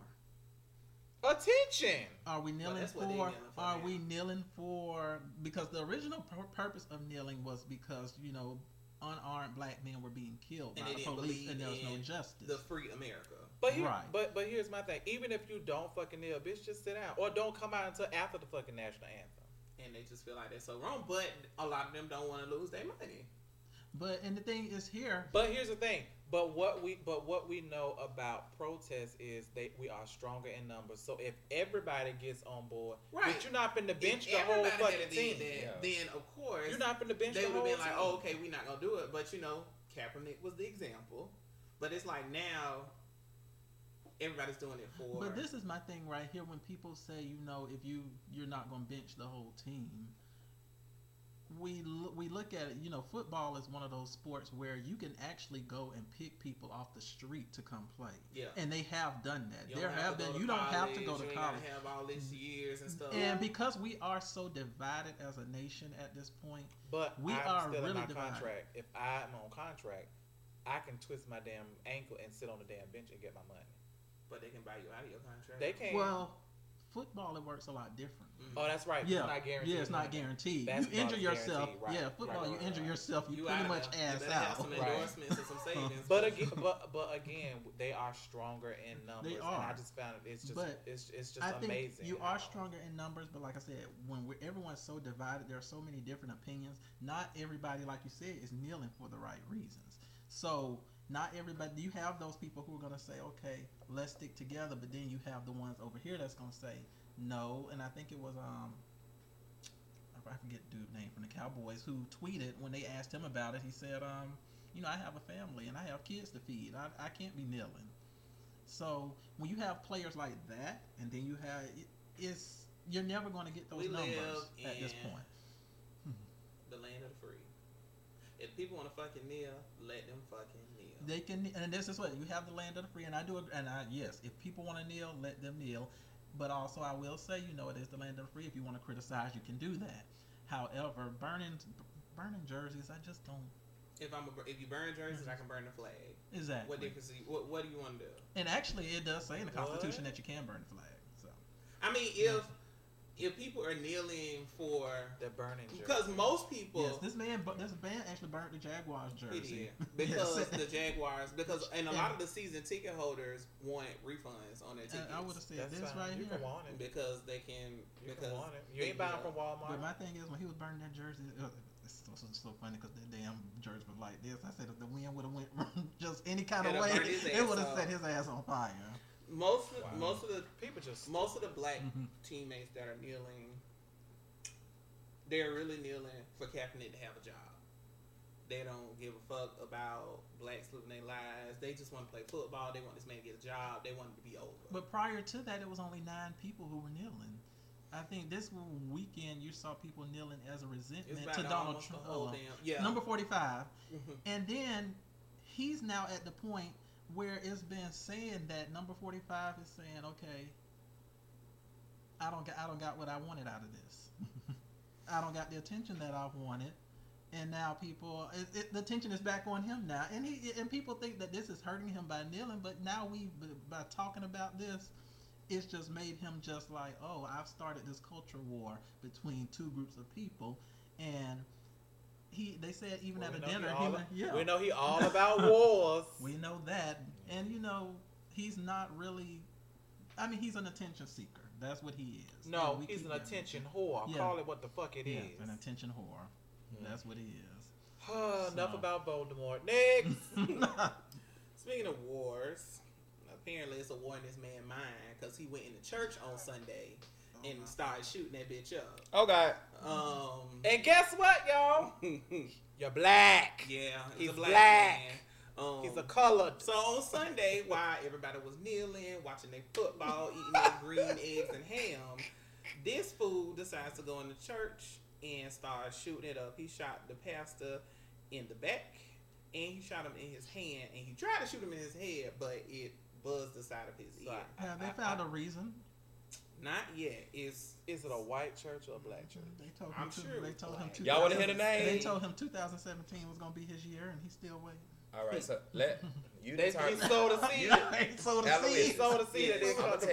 Attention. Are we kneeling well, for? Kneeling for are now. we kneeling for? Because the original pur- purpose of kneeling was because you know unarmed black men were being killed and by the police, and there was no justice. The free America. But here, right. But but here's my thing. Even if you don't fucking kneel, bitch, just sit down or don't come out until after the fucking national anthem. And they just feel like that's so wrong. But a lot of them don't want to lose their money. But and the thing is here. But here's the thing. But what we but what we know about protests is that we are stronger in numbers. So if everybody gets on board, right. but you're not finna bench if the whole fucking team. Then, yeah. then of course you're not finna bench. They would have been team. Like, oh, okay, we're not gonna do it. But you know, Kaepernick was the example. But it's like now everybody's doing it for. But this is my thing right here. When people say, you know, if you you're not gonna bench the whole team. We l- we look at it, you know, football is one of those sports where you can actually go and pick people off the street to come play. Yeah. And they have done that. There have been, you don't have to go to college. You don't have all these years and stuff. And because we are so divided as a nation at this point, but we are really divided. Contract. If I'm on contract, I can twist my damn ankle and sit on the damn bench and get my money. But they can buy you out of your contract. They can't. Well, football, it works a lot different. Mm-hmm. Oh, that's right. Yeah. It's not guaranteed. Yeah, it's not guaranteed. That's you injure yourself. Right. Yeah, football, right, right, you injure right. yourself. You, you pretty much ass out. Have some endorsements and some savings. But again, but, but again, they are stronger in numbers. They are. And I just found it. It's just, but it's, it's just I think amazing. You are stronger in numbers, but like I said, when we're, everyone's so divided, there are so many different opinions. Not everybody, like you said, is kneeling for the right reasons. So. Not everybody. You have those people who are going to say, okay, let's stick together. But then you have the ones over here that's going to say no. And I think it was, um, I forget the dude's name from the Cowboys who tweeted when they asked him about it. He said, um, you know, I have a family and I have kids to feed. I, I can't be kneeling. So when you have players like that and then you have, it, it's, you're never going to get those we numbers live at this point. The land of the free. If people want to fucking kneel, let them fucking kneel. They can, and this is what you have the land of the free, and I do, and I yes, if people want to kneel, let them kneel. But also, I will say, you know, it is the land of the free. If you want to criticize, you can do that. However, burning, burning jerseys, I just don't. If I'm, a, if you burn jerseys, mm-hmm. I can burn the flag. Exactly. What difference? You, what, what do you want to do? And actually, it does say in the Constitution what? that you can burn the flag. So, I mean, if. Yeah. If people are kneeling for the burning jersey, because most people, yes, this man, this man actually burned the Jaguars jersey. Yeah, because yes. the Jaguars, because and a lot of the season ticket holders want refunds on their tickets. And I would have said That's this fine. right you here can it. because they can you because can want it. you ain't buying from Walmart. But my thing is when he was burning that jersey, it was, it's so, so, so funny because that damn jersey was like this. I said if the wind would have went just any kind of way, it would have set his ass on fire. Most of, wow. most of the people just most of the black mm-hmm. teammates that are kneeling, they're really kneeling for Kaepernick to have a job. They don't give a fuck about blacks living their lives. They just want to play football. They want this man to get a job. They want him to be over. But prior to that, it was only nine people who were kneeling. I think this weekend you saw people kneeling as a resentment to Donald Trump. Oh, yeah. Number forty-five, mm-hmm. and then he's now at the point. Where it's been saying that number forty-five is saying, okay, I don't got, I don't got what I wanted out of this. I don't got the attention that I wanted. And now people, it, it, the attention is back on him now. And he and people think that this is hurting him by kneeling, but now we, by talking about this, it's just made him just like, oh, I've started this culture war between two groups of people. And he, they said even well, at a dinner, he, he went, yeah. we know he all about wars. We know that. And, you know, he's not really, I mean, he's an attention seeker. That's what he is. No, he's an attention whore. Yeah. Call it what the fuck it yeah, is. An attention whore. Yeah. That's what he is. Uh, so. Enough about Voldemort. Next. Speaking of wars, apparently it's a war in this man's mind because he went into church on Sunday oh, and started shooting that bitch up. Oh, God. Um, and guess what, y'all? You're black. Yeah. He's a black. black. Man. Um, He's a colored. So on Sunday, while everybody was kneeling, watching their football, eating their green eggs and ham, this fool decides to go into church and start shooting it up. He shot the pastor in the back, and he shot him in his hand, and he tried to shoot him in his head, but it buzzed the side of his so ear. Have they found I, I, a reason? Not yet. Is is it a white church or a black church? They told him. I'm two, sure they told him two, y'all want to hear the name? They told him two thousand seventeen was gonna be his year, and he still waiting. All right, so let you determine. He sowed a seed. He sowed a seed. He sowed a seed.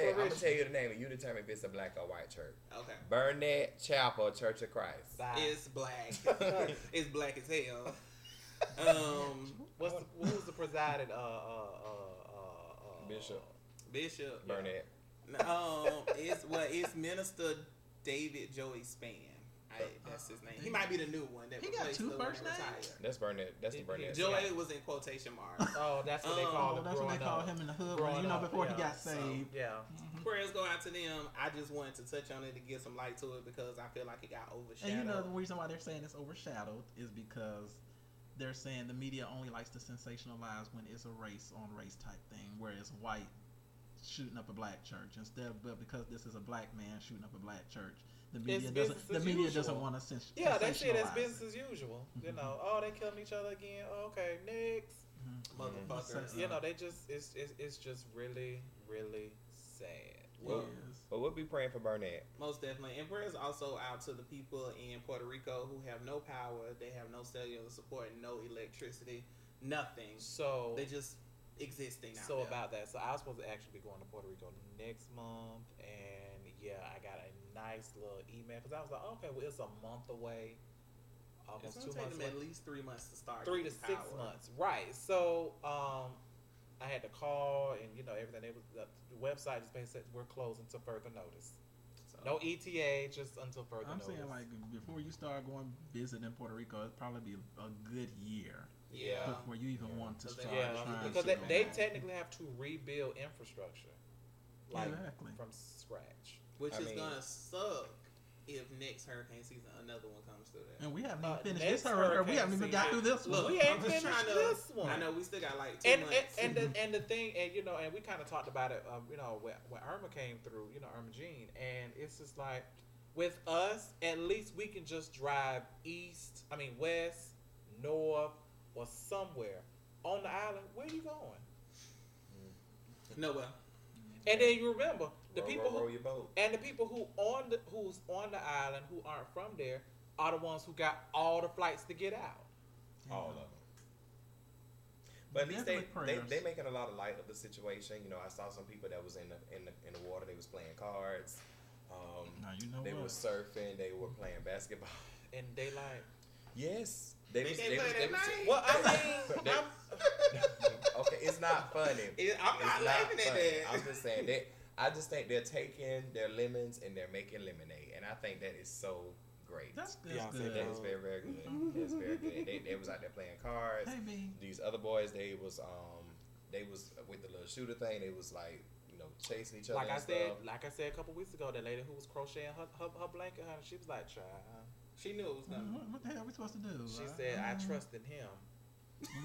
I'm going to tell you the name, and you determine if it's a black or white church. Okay. Burnett Chapel Church of Christ. Bye. It's black. It's black as hell. Um, what's the, who's the presiding? Uh, uh, uh, uh, Bishop. Bishop Burnett. Yeah. Um, it's well, it's Minister David Joey Spann. I, that's his name. He might be the new one that he got two first names. That's Burnett. That's it, the Burnett. Joey was in quotation marks. Oh, that's what um, they call him. That's what they call him in the hood. Right, you know, before yeah. he got saved. So, yeah. Mm-hmm. Prayers go out to them. I just wanted to touch on it to give some light to it because I feel like it got overshadowed. And you know the reason why they're saying it's overshadowed is because they're saying the media only likes to sensationalize when it's a race on race type thing, where it's white shooting up a black church instead, of, but because this is a black man shooting up a black church. The media it's doesn't. The media usual. doesn't want to sensationalize. Yeah, that shit is business as usual. Mm-hmm. You know, oh, they killing each other again. Oh, okay, next, mm-hmm. motherfuckers. Yeah, you know, they just it's it's, it's just really really sad. Well, yes. But we'll be praying for Burnett. Most definitely, and prayers also out to the people in Puerto Rico who have no power, they have no cellular support, no electricity, nothing. So they just existing. Out so there. About that, so I was supposed to actually be going to Puerto Rico next month, and yeah, I got a nice little email because I was like, okay, well, it's a month away, almost two months. It's gonna take them at least three months to start. Three to six months, right? So, um, I had to call and you know everything. It was the website just basically said we're closing to further notice. So, no E T A, just until further notice. I'm saying like before you start going visiting Puerto Rico, it'd probably be a good year. Yeah. Before you even yeah. want to start yeah. trying because to they, they technically have to rebuild infrastructure, like exactly. from scratch. Which I is mean, gonna suck if next hurricane season another one comes through there. And we haven't even finished uh, this hurricane. We haven't even got through this one. Look, we ain't finished to, this one. I know we still got like two and, months. And, and the and the thing, and you know, and we kind of talked about it. Um, you know, when, when Irma came through, you know, Irma Jean, and it's just like with us, at least we can just drive east. I mean, west, north, or somewhere on the island. Where are you going? Mm. Nowhere. And then you remember the roll, people roll, roll who, your boat. And the people who on the who's on the island who aren't from there are the ones who got all the flights to get out. Yeah. All of them. But at least they, they they making a lot of light of the situation. You know, I saw some people that was in the in the, in the water. They was playing cards. Um, now you know they what? were surfing. They were playing basketball. And they like yes. They, they was, can't they play was, that night. Well, I mean, they, okay, it's not funny. It, I'm not, not laughing funny. at that. I'm just saying that. I just think they're taking their lemons and they're making lemonade, and I think that is so great. That's, that's Beyonce, good. That is very, very good. That's very good. And they, they was out there playing cards. Hey, these other boys, they was um, they was with the little shooter thing. They was like, you know, chasing each other. Like and I stuff. said, like I said a couple weeks ago, that lady who was crocheting her her, her blanket, her, she was like, child. She knew it was coming. What the hell are we supposed to do? She right? said, I trusted him.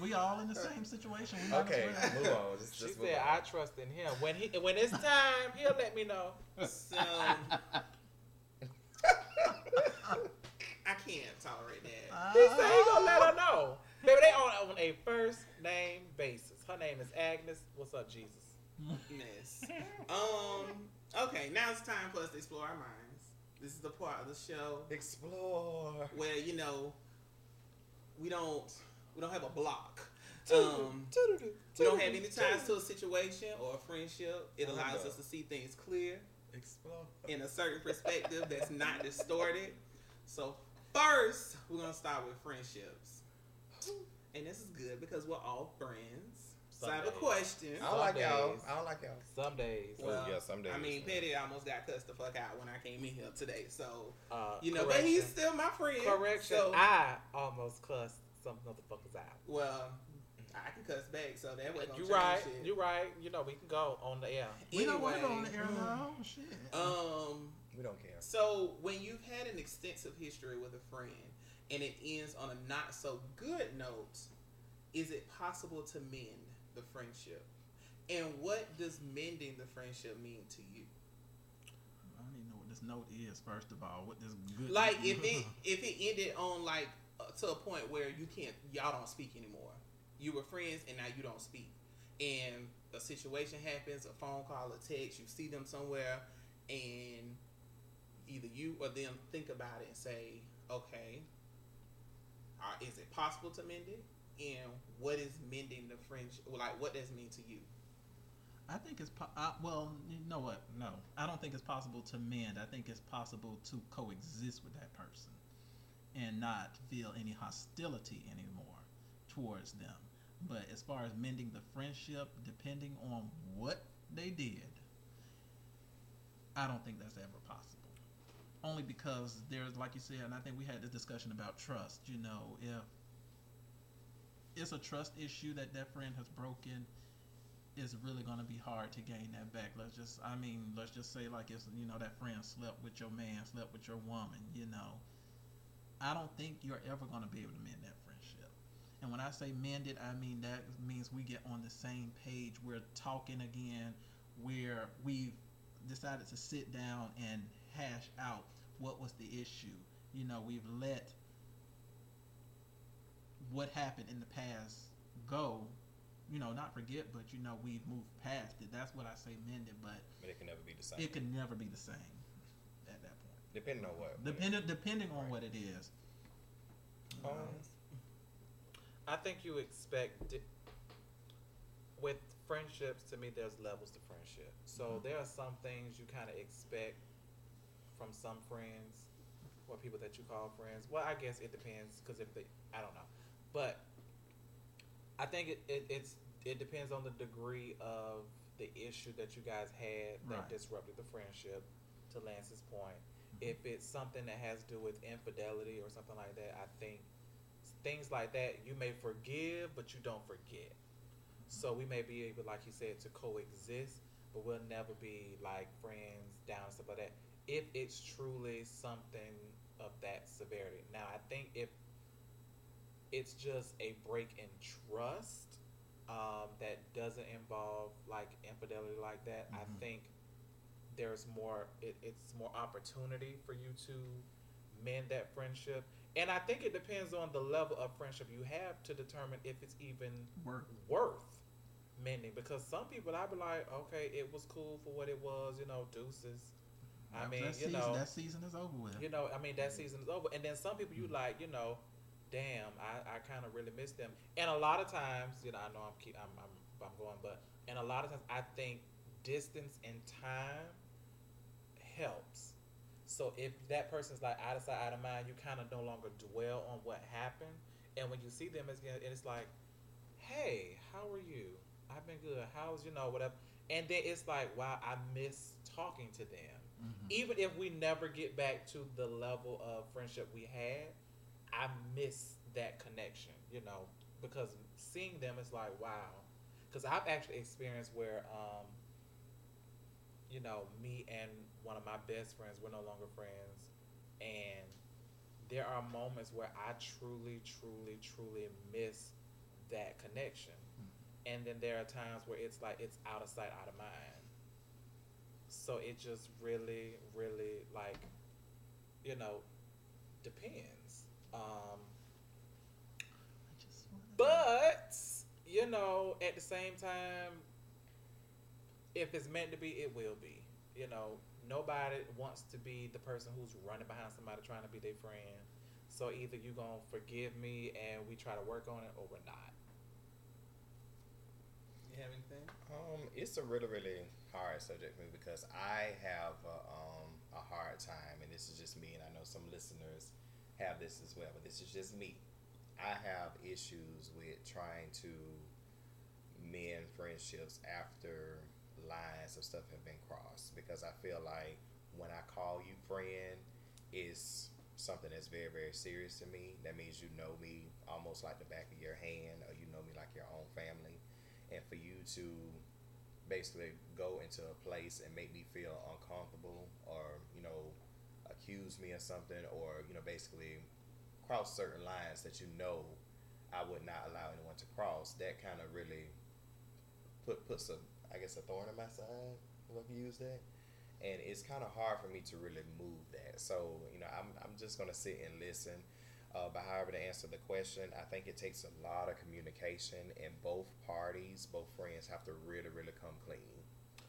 We all in the same situation. We okay, move on. Just, she just said, on. I trust in him. When he, when it's time, he'll let me know. So, I can't tolerate that. Uh, he said he's going to let her know. Baby, they on, on a first name basis. Her name is Agnes. What's up, Jesus? Miss. um. Okay, now it's time for us to explore our minds. This is the part of the show. Explore. Where, you know, we don't we don't have a block. Um, we don't have any ties to a situation or a friendship. It allows us to see things clear. Explore. In a certain perspective that's not distorted. So first, we're going to start with friendships. And this is good because we're all friends. Some so I have days. a question. I don't like days. y'all. I don't like y'all. Some days. Well, yeah, some days. I mean, Petty almost got cussed the fuck out when I came in here today. So, uh, you know, correction. But he's still my friend. Correction. So, I almost cussed some motherfuckers out. Well, I can cuss back, so that wasn't gonna you right. Shit. You right. You know, we can go on the air. Anyway, we don't want to go on the air now. Mm, shit. Um, we don't care. So, when you've had an extensive history with a friend and it ends on a not so good note, is it possible to mend the friendship? And what does mending the friendship mean to you? I don't even know what this note is, first of all. What this good Like, if it, if it ended on, like, uh, to a point where you can't, y'all don't speak anymore. You were friends and now you don't speak. And a situation happens, a phone call, a text, you see them somewhere, and either you or them think about it and say, okay, uh, is it possible to mend it? And what is mending the friendship? Like, what does it mean to you? I think it's, po- I, well, you know what? No, I don't think it's possible to mend. I think it's possible to coexist with that person and not feel any hostility anymore towards them. But as far as mending the friendship, depending on what they did, I don't think that's ever possible. Only because there's, like you said, and I think we had this discussion about trust, you know, if it's a trust issue that that friend has broken, it's really going to be hard to gain that back. Let's just, I mean, let's just say, like, if, you know, that friend slept with your man, slept with your woman, you know, I don't think you're ever going to be able to mend that friendship. And when I say mend it, I mean, that means we get on the same page. We're talking again, where we've decided to sit down and hash out what was the issue. You know, we've let what happened in the past go, you know, not forget, but, you know, we've moved past it. That's what I say mend it, but, but it can never be the same. It can never be the same at that point. Depending on what? Depending, depending on right. what it is. Um, um, I think you expect, it, with friendships, to me, there's levels to friendship. So mm-hmm. there are some things you kind of expect from some friends or people that you call friends. Well, I guess it depends, because if they, I don't know. But I think it, it it's it depends on the degree of the issue that you guys had that right. disrupted the friendship, to Lance's point. Mm-hmm. If it's something that has to do with infidelity or something like that, I think things like that, you may forgive, but you don't forget. Mm-hmm. So we may be able, like you said, to coexist, but we'll never be like friends down and stuff like that. If it's truly something of that severity. Now, I think if it's just a break in trust um, that doesn't involve like infidelity like that. Mm-hmm. I think there's more. It, it's more opportunity for you to mend that friendship, and I think it depends on the level of friendship you have to determine if it's even worth, worth mending. Because some people, I'd be like, okay, it was cool for what it was, you know, deuces. I mean, that you season, know, that season is over with. You know, I mean, that season is over. And then some people, you like, you know. Damn, I, I kind of really miss them. And a lot of times, you know, I know I'm keep, I'm, I'm I'm going, but and a lot of times I think distance and time helps. So if that person's like out of sight, out of mind, you kind of no longer dwell on what happened. And when you see them, it's, it's like, hey, how are you? I've been good. How's, you know, whatever. And then it's like, wow, I miss talking to them. Mm-hmm. Even if we never get back to the level of friendship we had, I miss that connection, you know, because seeing them is like, wow. Because I've actually experienced where, um, you know, me and one of my best friends, we're no longer friends. And there are moments where I truly, truly, truly miss that connection. Mm-hmm. And then there are times where it's like, it's out of sight, out of mind. So it just really, really, like, you know, depends. Um, but, you know, at the same time, if it's meant to be, it will be. you know, nobody wants to be the person who's running behind somebody trying to be their friend. So either you're going to forgive me and we try to work on it, or we're not. You have anything? Um, it's a really, really hard subject for me because I have a, um, a hard time, and this is just me, and I know some listeners have this as well, but this is just me. I have issues with trying to mend friendships after lines of stuff have been crossed, because I feel like when I call you friend, it's something that's very, very serious to me. That means you know me almost like the back of your hand, or you know me like your own family. And for you to basically go into a place and make me feel uncomfortable, or, you know, accuse me of something, or, you know, basically cross certain lines that you know I would not allow anyone to cross, that kind of really put puts a, I guess, a thorn in my side, if I can use that. And it's kind of hard for me to really move that. So, you know, I'm I'm just going to sit and listen. Uh, but however, to answer the question, I think it takes a lot of communication, and both parties, both friends, have to really, really come clean.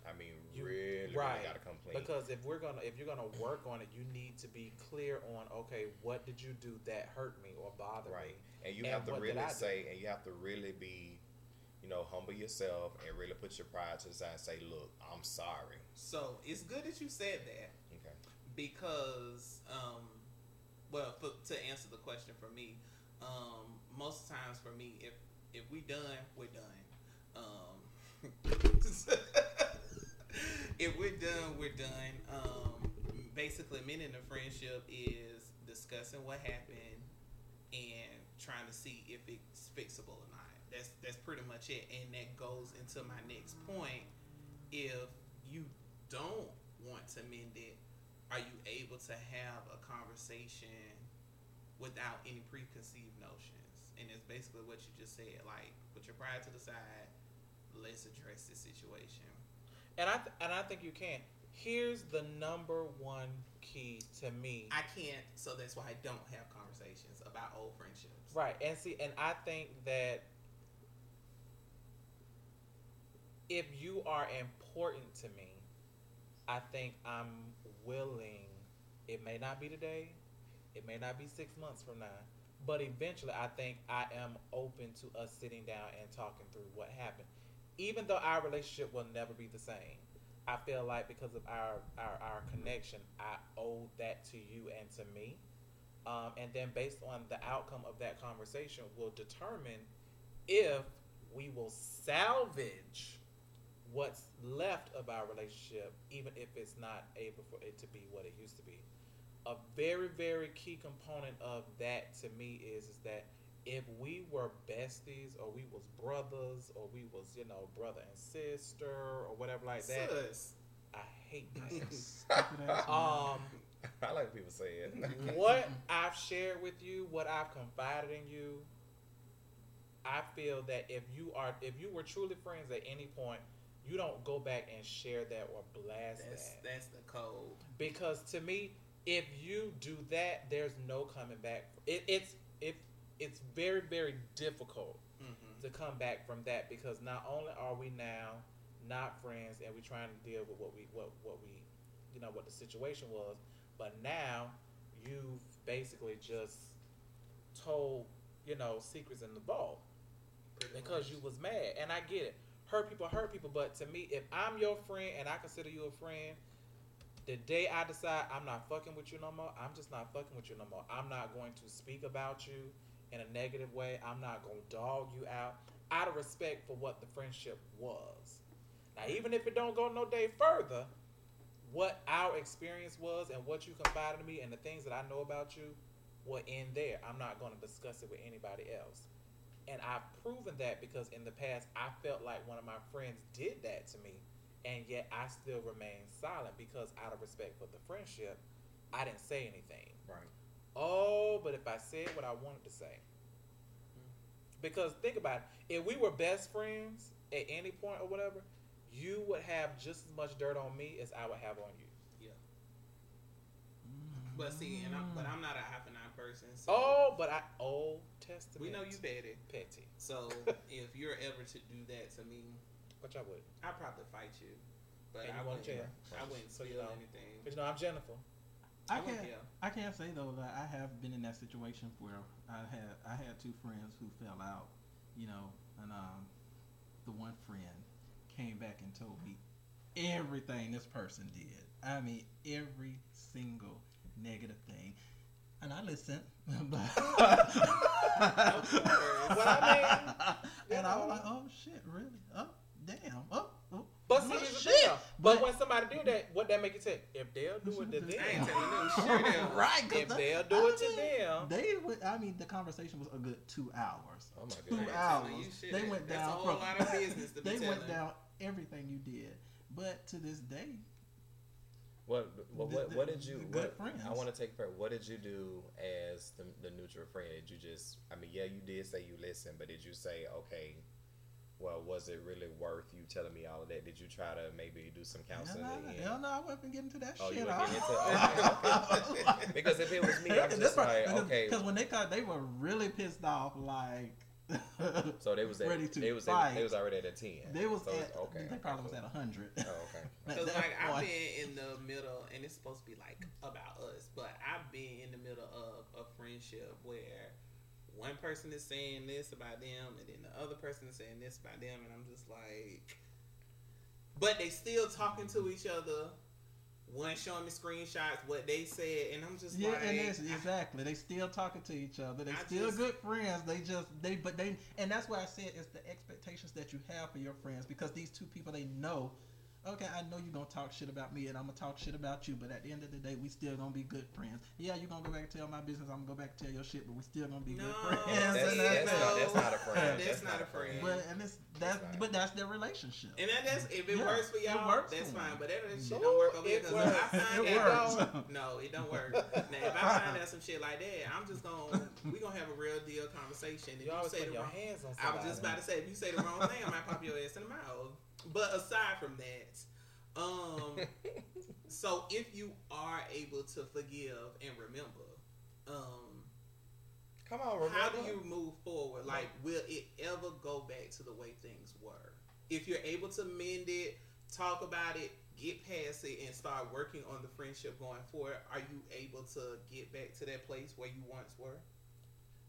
I mean, you, really, right. really got to come clean. Because if we're gonna, if you're gonna work on it, you need to be clear on, okay, what did you do that hurt me or bothered right. me? Right, and you and have to really say, and you have to really be, you know, humble yourself and really put your pride to the side and say, look, I'm sorry. So it's good that you said that. Okay. Because, um, well, for, to answer the question for me, um, most times for me, if if we done, we're done. Um, if we're done, we're done. Um, basically, mending a friendship is discussing what happened and trying to see if it's fixable or not. That's that's pretty much it. And that goes into my next point. If you don't want to mend it, are you able to have a conversation without any preconceived notions? And it's basically what you just said. Like, put your pride to the side. Let's address this situation. And I th- and I think you can. Here's the number one key to me. I can't, so that's why I don't have conversations about old friendships. Right. And see, and I think that if you are important to me, I think I'm willing, it may not be today, it may not be six months from now, but eventually I think I am open to us sitting down and talking through what happened. Even though our relationship will never be the same, I feel like because of our, our, our connection, I owe that to you and to me. Um, and then based on the outcome of that conversation will determine if we will salvage what's left of our relationship, even if it's not able for it to be what it used to be. A very, very key component of that to me is, is that if we were besties, or we was brothers, or we was, you know, brother and sister, or whatever like that. Sis. I hate that. um, I like people say it. What I've shared with you, what I've confided in you, I feel that if you are, if you were truly friends at any point, you don't go back and share that or blast that's, that. That's the code. Because to me, if you do that, there's no coming back. It, it's it, it's very, very difficult mm-hmm. to come back from that, because not only are we now not friends and we're trying to deal with what we what, what we you know what the situation was, but now you've basically just told, you know, secrets in the ball Pretty because much. You was mad. And I get it. Hurt people hurt people, but to me, if I'm your friend and I consider you a friend, the day I decide I'm not fucking with you no more, I'm just not fucking with you no more. I'm not going to speak about you in a negative way. I'm not going to dog you out out of respect for what the friendship was. Now, even if it don't go no day further, what our experience was and what you confided in me and the things that I know about you will end there. I'm not going to discuss it with anybody else. And I've proven that, because in the past, I felt like one of my friends did that to me, and yet I still remained silent because out of respect for the friendship, I didn't say anything. Right. Oh, but if I said what I wanted to say. Mm-hmm. Because think about it. If we were best friends at any point or whatever, you would have just as much dirt on me as I would have on you. But see, and I'm, but I'm not an eye for an eye person. So oh, but I Old Testament. We know you petty, petty. So if you're ever to do that to me, which I would, I'd probably fight you. but I won't jail. I wouldn't steal anything. But you know, I'm Jennifer. I, I can't. I can't say though that I have been in that situation where I had I had two friends who fell out, you know, and um, the one friend came back and told me everything this person did. I mean, every single negative thing. And I listened. But what I mean, and know. I was like, oh, shit, really? Oh, damn. Oh, oh. But, see, shit. But, but when somebody do that, what that make you say? If they'll do it to them. I ain't telling them shit. Right. If the, they'll do I it mean, to them. They would, I mean, the conversation was a good two hours. Oh, my God. Two hours. Shit, they went that's down. That's a whole lot of business to be They telling. Went down everything you did. But to this day, What what what, what did you? What, I want to take for what did you do as the, the neutral friend? Did you just? I mean, yeah, you did say you listened, but did you say, okay, well, was it really worth you telling me all of that? Did you try to maybe do some counseling? Hell no, hell no I wasn't getting to that oh, shit. Oh, okay, okay. Because if it was me, I'm just like, okay. Because when they got, they were really pissed off, like. So they was at, ready to they was at, they was already at a ten. They was so at, okay. They probably was at a hundred. Oh, okay. Because like I've been in the middle, and it's supposed to be like about us, but I've been in the middle of a friendship where one person is saying this about them, and then the other person is saying this about them, and I'm just like, but they still talking to each other. One showing me screenshots what they said, and I'm just yeah, like, yeah, and that's exactly. They still talking to each other. They I still just, good friends. They just they, but they, and that's why I said it's the expectations that you have for your friends, because these two people they know. Okay, I know you're gonna talk shit about me, and I'm gonna talk shit about you, but at the end of the day, we still gonna be good friends. Yeah, you're gonna go back and tell my business. I'm gonna go back and tell your shit, but we still gonna be no, good friends. That's, and that's, that's, no, that's not a friend. That's, that's not, not a friend. friend. But and it's that's, that's but that's their relationship. And that's if it yeah, works for y'all, works that's for fine. Me. But that shit don't work over here. Because if I find it that though, no, it don't work. Now if I find out some shit like that, I'm just gonna we gonna have a real deal conversation. If you, you say the wrong, hands on I was just about to say if you say the wrong thing, I might pop your ass in the mouth. But aside from that, um, so if you are able to forgive and remember, um, come on, remember. How do you move forward? Like, will it ever go back to the way things were? If you're able to mend it, talk about it, get past it, and start working on the friendship going forward, are you able to get back to that place where you once were?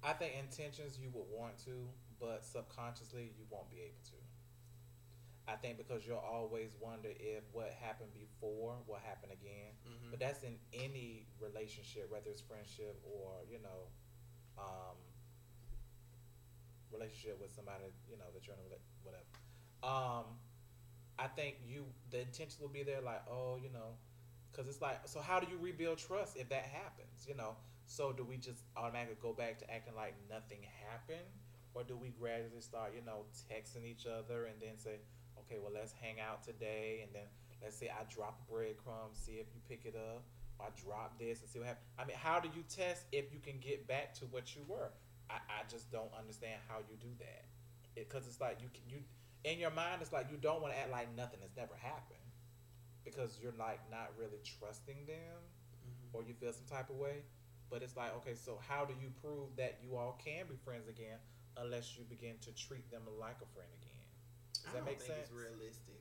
I think intentions you would want to, but subconsciously you won't be able to. I think because you'll always wonder if what happened before will happen again. Mm-hmm. But that's in any relationship, whether it's friendship or, you know, um, relationship with somebody, you know, that you're in a whatever. Um, I think you the intention will be there like, oh, you know, because it's like, so how do you rebuild trust if that happens, you know? So do we just automatically go back to acting like nothing happened? Or do we gradually start, you know, texting each other and then say, okay, well, let's hang out today, and then let's say I drop a breadcrumb, see if you pick it up, or I drop this and see what happens. I mean, how do you test if you can get back to what you were? I, I just don't understand how you do that, because it, it's like you can, you in your mind, it's like you don't want to act like nothing has never happened, because you're like not really trusting them, mm-hmm. or you feel some type of way. But it's like, okay, so how do you prove that you all can be friends again unless you begin to treat them like a friend again? Does that I don't make think sense? It's realistic.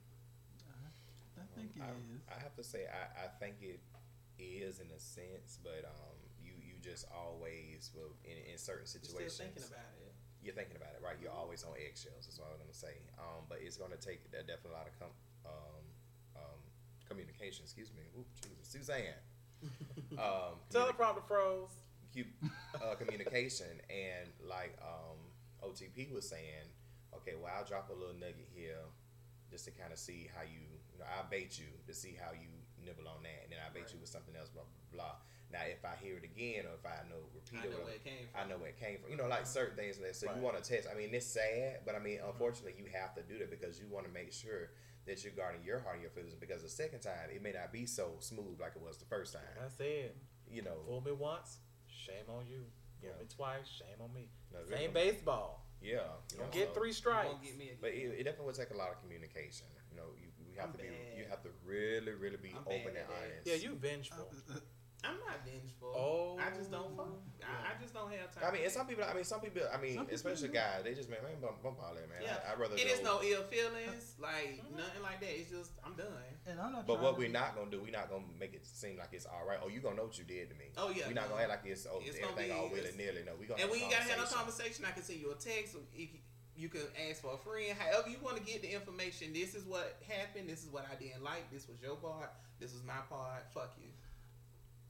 I, I think um, it I, is. I have to say, I, I think it is in a sense, but um, you, you just always will in, in certain situations. You're still thinking about it. You're thinking about it, right? You're always on eggshells. Is what I'm gonna say. Um, but it's gonna take a definitely a lot of com- um, um, communication. Excuse me. Ooh, Jesus, Suzanne. um, Teleprompter froze. Uh, communication and like um, O T P was saying. Okay, well, I'll drop a little nugget here just to kind of see how you, you know, I'll bait you to see how you nibble on that, and then I'll bait right. you with something else, blah, blah, blah. Now, if I hear it again or if I know repeat it, I know where it came from. I know where it came from. You know, like certain things like that. So right. you want to test. I mean, it's sad, but I mean, unfortunately, you have to do that because you want to make sure that you're guarding your heart and your feelings, because the second time, it may not be so smooth like it was the first time. That's it. You know. Fool me once, shame on you. Fool yeah. me twice, shame on me. No, Same no. baseball. Yeah, you know, get so, three strikes. Get me but it, it definitely would take a lot of communication. You know, you, you have I'm to be, bad. you have to really, really be I'm open and honest. Yeah, you vengeful. I'm not vengeful. Oh. I just don't fuck. Yeah. I, I just don't have time. I mean, and some people. I mean, some people. I mean, people especially guys. They just man, man, bump, bump all that, man. Yeah. I, I'd rather. It is no ill feelings, like mm-hmm. nothing like that. It's just I'm done. And I'm not. But what we're not gonna do, we're not gonna make it seem like it's all right. Oh, you gonna know what you did to me. Oh yeah. We're not no. gonna act like it's oh it's everything all willy nilly. No, we gonna. And when you gotta have a conversation, I can send you a text. If you, you can ask for a friend. However you want to get the information. This is what happened. This is what I didn't like. This was your part. This was my part. Fuck you.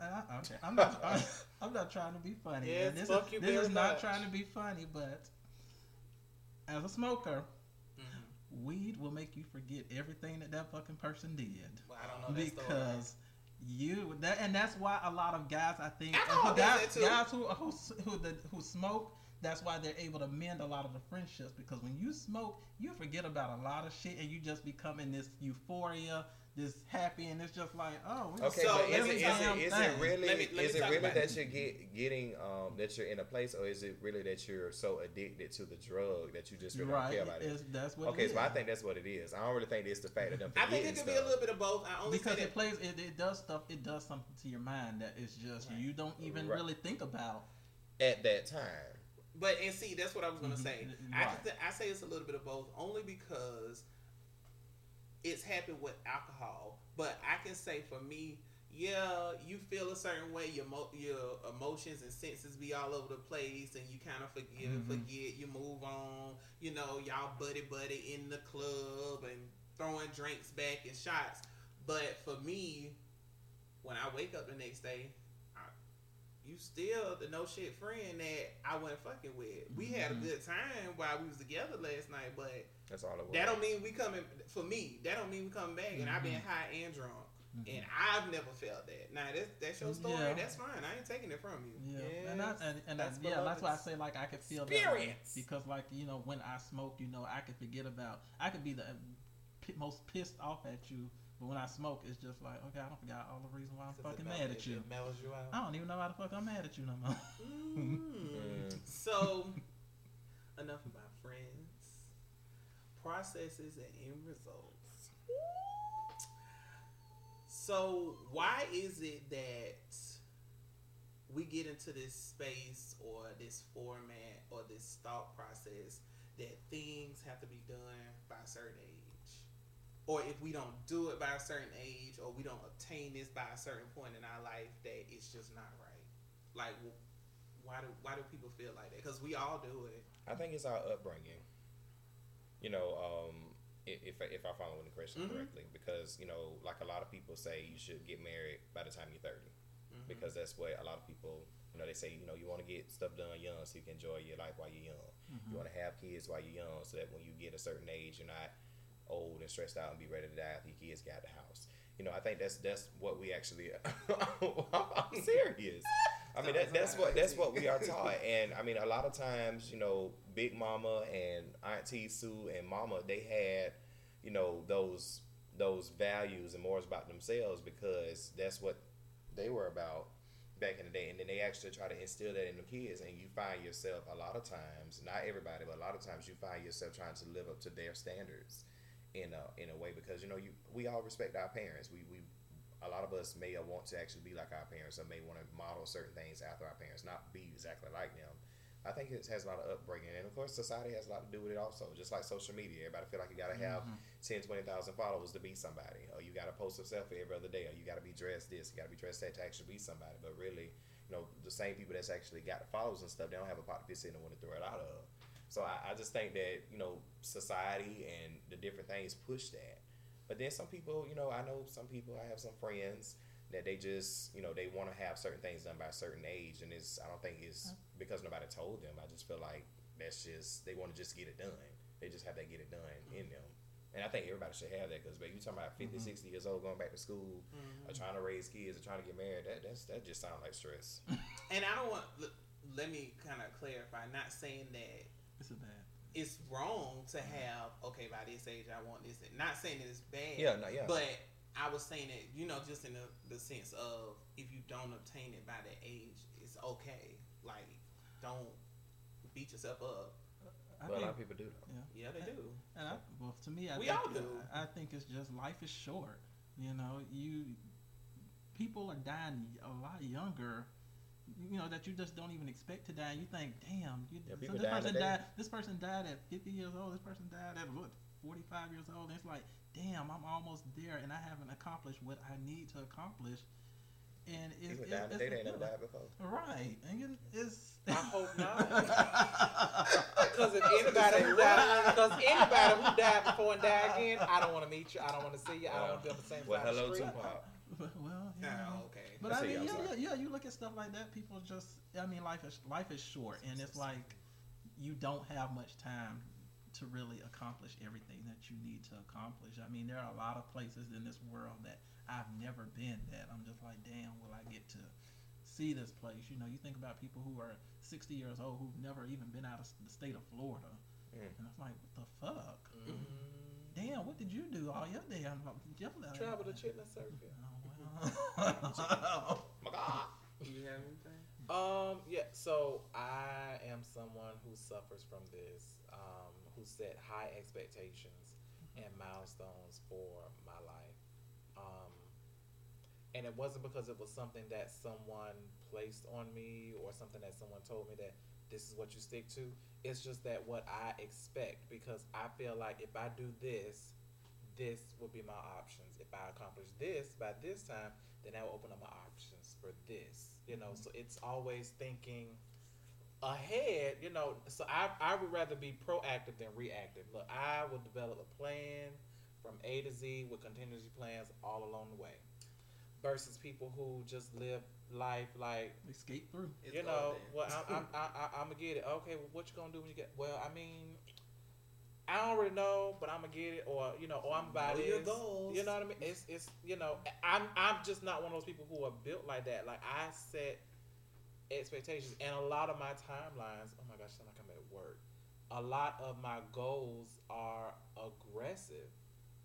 I, I'm, I'm not. I'm, I'm not trying to be funny. Yes, this fuck is, you this is not much. Trying to be funny, but as a smoker, mm-hmm. weed will make you forget everything that that fucking person did. Well, I don't know that because story. You that, and that's why a lot of guys, I think, I who guys, guys who who who, the, who smoke. That's why they're able to mend a lot of the friendships, because when you smoke, you forget about a lot of shit and you just become in this euphoria, this happy, and it's just like, oh, we okay. So but is, it, is, it, is it really, let me, let is it really that it. You're get, getting um, that you're in a place, or is it really that you're so addicted to the drug that you just really right. don't care about it's, it? That's what okay, it so is. I think that's what it is. I don't really think it's the fact that them. I think it could be a little bit of both. I only because it that. plays, it, it does stuff, it does something to your mind that it's just right. you don't even right. really think about at that time. But, and see, that's what I was going to say. Right. I, just, I say it's a little bit of both, only because it's happened with alcohol. But I can say for me, yeah, you feel a certain way. Your mo- your emotions and senses be all over the place, and you kind of forgive mm-hmm. forget. You move on. You know, y'all buddy-buddy in the club and throwing drinks back and shots. But for me, when I wake up the next day, you still the no shit friend that I wasn't fucking with. We had a good time while we was together last night, but that's all it was. That don't mean we coming for me. That don't mean we coming back. And mm-hmm. I've been high and drunk, mm-hmm. and I've never felt that. Now that's that's your story. Yeah. That's fine. I ain't taking it from you. Yeah, yes. and, I, and and that's I, yeah, that's why I say like I could feel experience. That because like you know when I smoke, you know I could forget about. I could be the most pissed off at you. But when I smoke, it's just like, okay, I don't forgot all the reason why I'm fucking mad at you. you I don't even know why the fuck I'm mad at you no more. mm. So, enough about friends, processes, and end results. So, why is it that we get into this space or this format or this thought process that things have to be done by a certain age? Or if we don't do it by a certain age, or we don't obtain this by a certain point in our life, that it's just not right. Like, why do why do people feel like that? Because we all do it. I think it's our upbringing. You know, um, if if I follow the question mm-hmm. correctly, because you know, like a lot of people say, you should get married by the time you're thirty, mm-hmm. because that's what a lot of people. You know, they say, you know, you want to get stuff done young so you can enjoy your life while you're young. Mm-hmm. You want to have kids while you're young so that when you get a certain age, you're not old and stressed out and be ready to die after your kids get out of the house. You know, I think that's that's what we actually. I'm serious. I mean, that, that's what that's what we are taught. And I mean, a lot of times, you know, Big Mama and Auntie Sue and Mama, they had, you know, those those values and morals about themselves because that's what they were about back in the day. And then they actually try to instill that in the kids. And you find yourself a lot of times, not everybody, but a lot of times, you find yourself trying to live up to their standards. In a in a way, because you know you we all respect our parents. We we a lot of us may want to actually be like our parents, or may want to model certain things after our parents, not be exactly like them. I think it has a lot of upbringing, and of course society has a lot to do with it also. Just like social media, everybody feel like you gotta have mm-hmm. ten, twenty thousand followers to be somebody, or you gotta post a selfie every other day, or you gotta be dressed this, you gotta be dressed that to actually be somebody. But really, you know, the same people that's actually got the followers and stuff, they don't have a pot to piss in and want to throw it out of. So I, I just think that, you know, society and the different things push that. But then some people, you know, I know some people, I have some friends that they just, you know, they want to have certain things done by a certain age. And it's, I don't think it's because nobody told them. I just feel like that's just, they want to just get it done. They just have that get it done mm-hmm. in them. And I think everybody should have that because, baby, you're talking about fifty, mm-hmm. sixty years old going back to school mm-hmm. or trying to raise kids or trying to get married. That that's, that just sounds like stress. And I don't want, look, let me kind of clarify, not saying that It's, a bad it's wrong to have, okay, by this age, I want this. Not saying that it's bad. Yeah, no, yeah. But I was saying that, you know, just in the, the sense of if you don't obtain it by that age, it's okay. Like, don't beat yourself up. I well, think, a lot of people do, though. Yeah, yeah they and, do. And I, well, to me, I we think, all do. I, I think it's just life is short. You know, you people are dying a lot younger, you know, that you just don't even expect to die. You think, damn, you, yeah, so this person died. This person died at fifty years old. This person died at what, forty-five years old. And it's like, damn, I'm almost there, and I haven't accomplished what I need to accomplish. And it's, people it's, it's they ain't never died before, right? And it's. I hope not. Because if anybody who died, because anybody who died before and died again, I don't want to meet you. I don't want to see you. Well, I don't want to be on the same well, side hello, of the street. Tupac. Well, yeah. Oh, okay. But Let's I mean, yeah, yeah, yeah. You look at stuff like that. People just, I mean, life is life is short, and it's like you don't have much time to really accomplish everything that you need to accomplish. I mean, there are a lot of places in this world that I've never been that I'm just like, damn, will I get to see this place? You know, you think about people who are sixty years old who've never even been out of the state of Florida. Mm. And I'm like, what the fuck? Mm. Damn, what did you do all your day? I'm like, you travel to Chitlin Circuit. Oh, my God. Do you have anything? Um, yeah, so I am someone who suffers from this, um, who set high expectations and milestones for my life. Um, and it wasn't because it was something that someone placed on me or something that someone told me that this is what you stick to. It's just that what I expect, because I feel like if I do this, this will be my options. If I accomplish this by this time, then I will open up my options for this. You know, so it's always thinking ahead, you know. So I, I would rather be proactive than reactive. Look, I will develop a plan from A to Z with contingency plans all along the way, versus people who just live life like they skate through. You it's know, well, I'm, I'm, I'm, I'm gonna get it. Okay, well, what you gonna do when you get? Well, I mean, I don't really know, but I'm gonna get it, or you know, or I'm about it. You know what I mean? It's it's you know, I'm I'm just not one of those people who are built like that. Like I set expectations, and a lot of my timelines. Oh my gosh, I'm not coming at work. A lot of my goals are aggressive.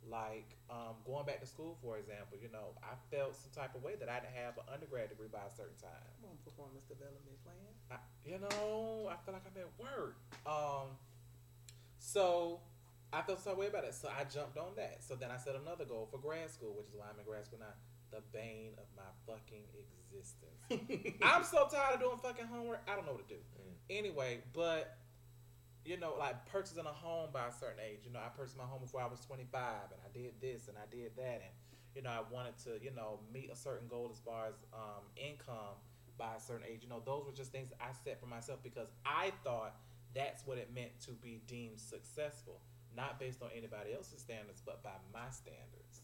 Like um, going back to school, for example, you know, I felt some type of way that I didn't have an undergrad degree by a certain time. Come on, performance development plan. I, you know, I feel like I'm at work. Um, so I felt some way about it. So I jumped on that. So then I set another goal for grad school, which is why I'm in grad school now. The bane of my fucking existence. I'm so tired of doing fucking homework. I don't know what to do. Mm. Anyway, but. You know, like purchasing a home by a certain age. You know, I purchased my home before I was twenty-five, and I did this and I did that, and you know, I wanted to, you know, meet a certain goal as far as um, income by a certain age. You know, those were just things that I set for myself because I thought that's what it meant to be deemed successful, not based on anybody else's standards, but by my standards.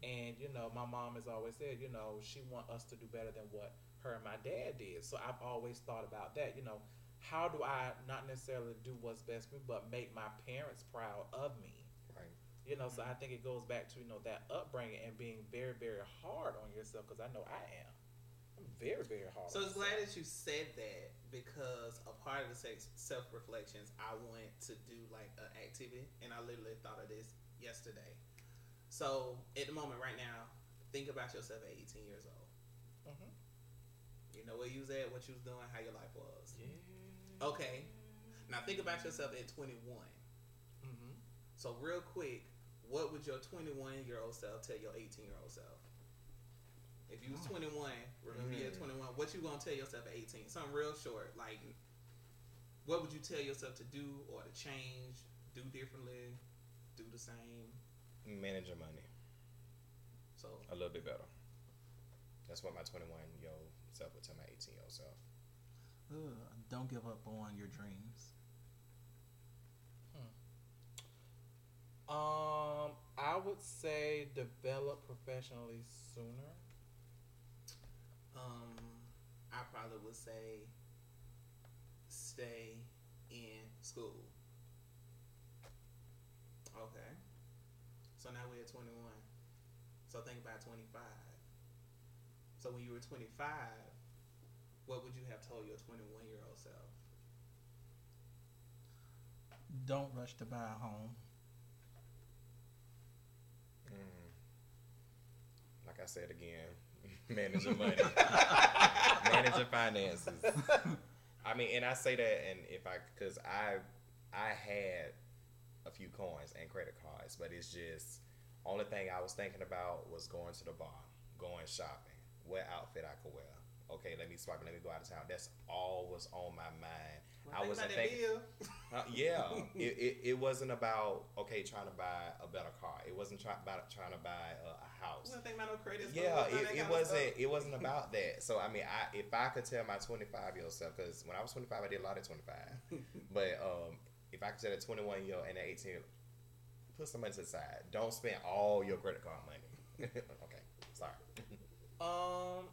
And you know, my mom has always said, you know, she wants us to do better than what her and my dad did. So I've always thought about that. You know. How do I not necessarily do what's best for me, but make my parents proud of me? Right. You know, so I think it goes back to, you know, that upbringing and being very, very hard on yourself, because I know I am. I'm very, very hard. So I'm glad that you said that, because a part of the self-reflections, I went to do, like, an activity, and I literally thought of this yesterday. So, at the moment right now, think about yourself at eighteen years old. Mm-hmm. You know where you was at, what you was doing, how your life was. Yeah. Okay, now think about yourself at twenty-one. Mm-hmm. So real quick, what would your twenty-one-year-old self tell your eighteen-year-old self? If you was twenty-one, remember mm-hmm. you're twenty-one, what you gonna tell yourself at eighteen? Something real short, like what would you tell yourself to do or to change, do differently, do the same? Manage your money. So a little bit better. That's what my twenty-one-year-old self would tell my eighteen-year-old self. Ugh, don't give up on your dreams. Hmm. Um, I would say develop professionally sooner. Um, I probably would say stay in school. Okay. So now we're at twenty-one. So think about twenty-five. So when you were twenty-five, what would you have told your twenty-one-year-old self? Don't rush to buy a home. Mm. Like I said again, manage your money. Manage your finances. I mean, and I say that, and if I, because I, I had a few coins and credit cards, but it's just, only thing I was thinking about was going to the bar, going shopping. what outfit I could wear. Okay, let me swipe and let me go out of town. That's all was on my mind. Well, I wasn't thinking. Uh, yeah, it, it it wasn't about okay trying to buy a better car. It wasn't try, about trying to buy a, a house. We don't think about no credit. Yeah, it, it wasn't. It wasn't about that. So I mean, I if I could tell my twenty-five year old self, because when I was twenty-five, I did a lot at twenty-five. But um, if I could tell a twenty-one year old and an eighteen, put some money to the side. Don't spend all your credit card money. Okay, sorry. Um.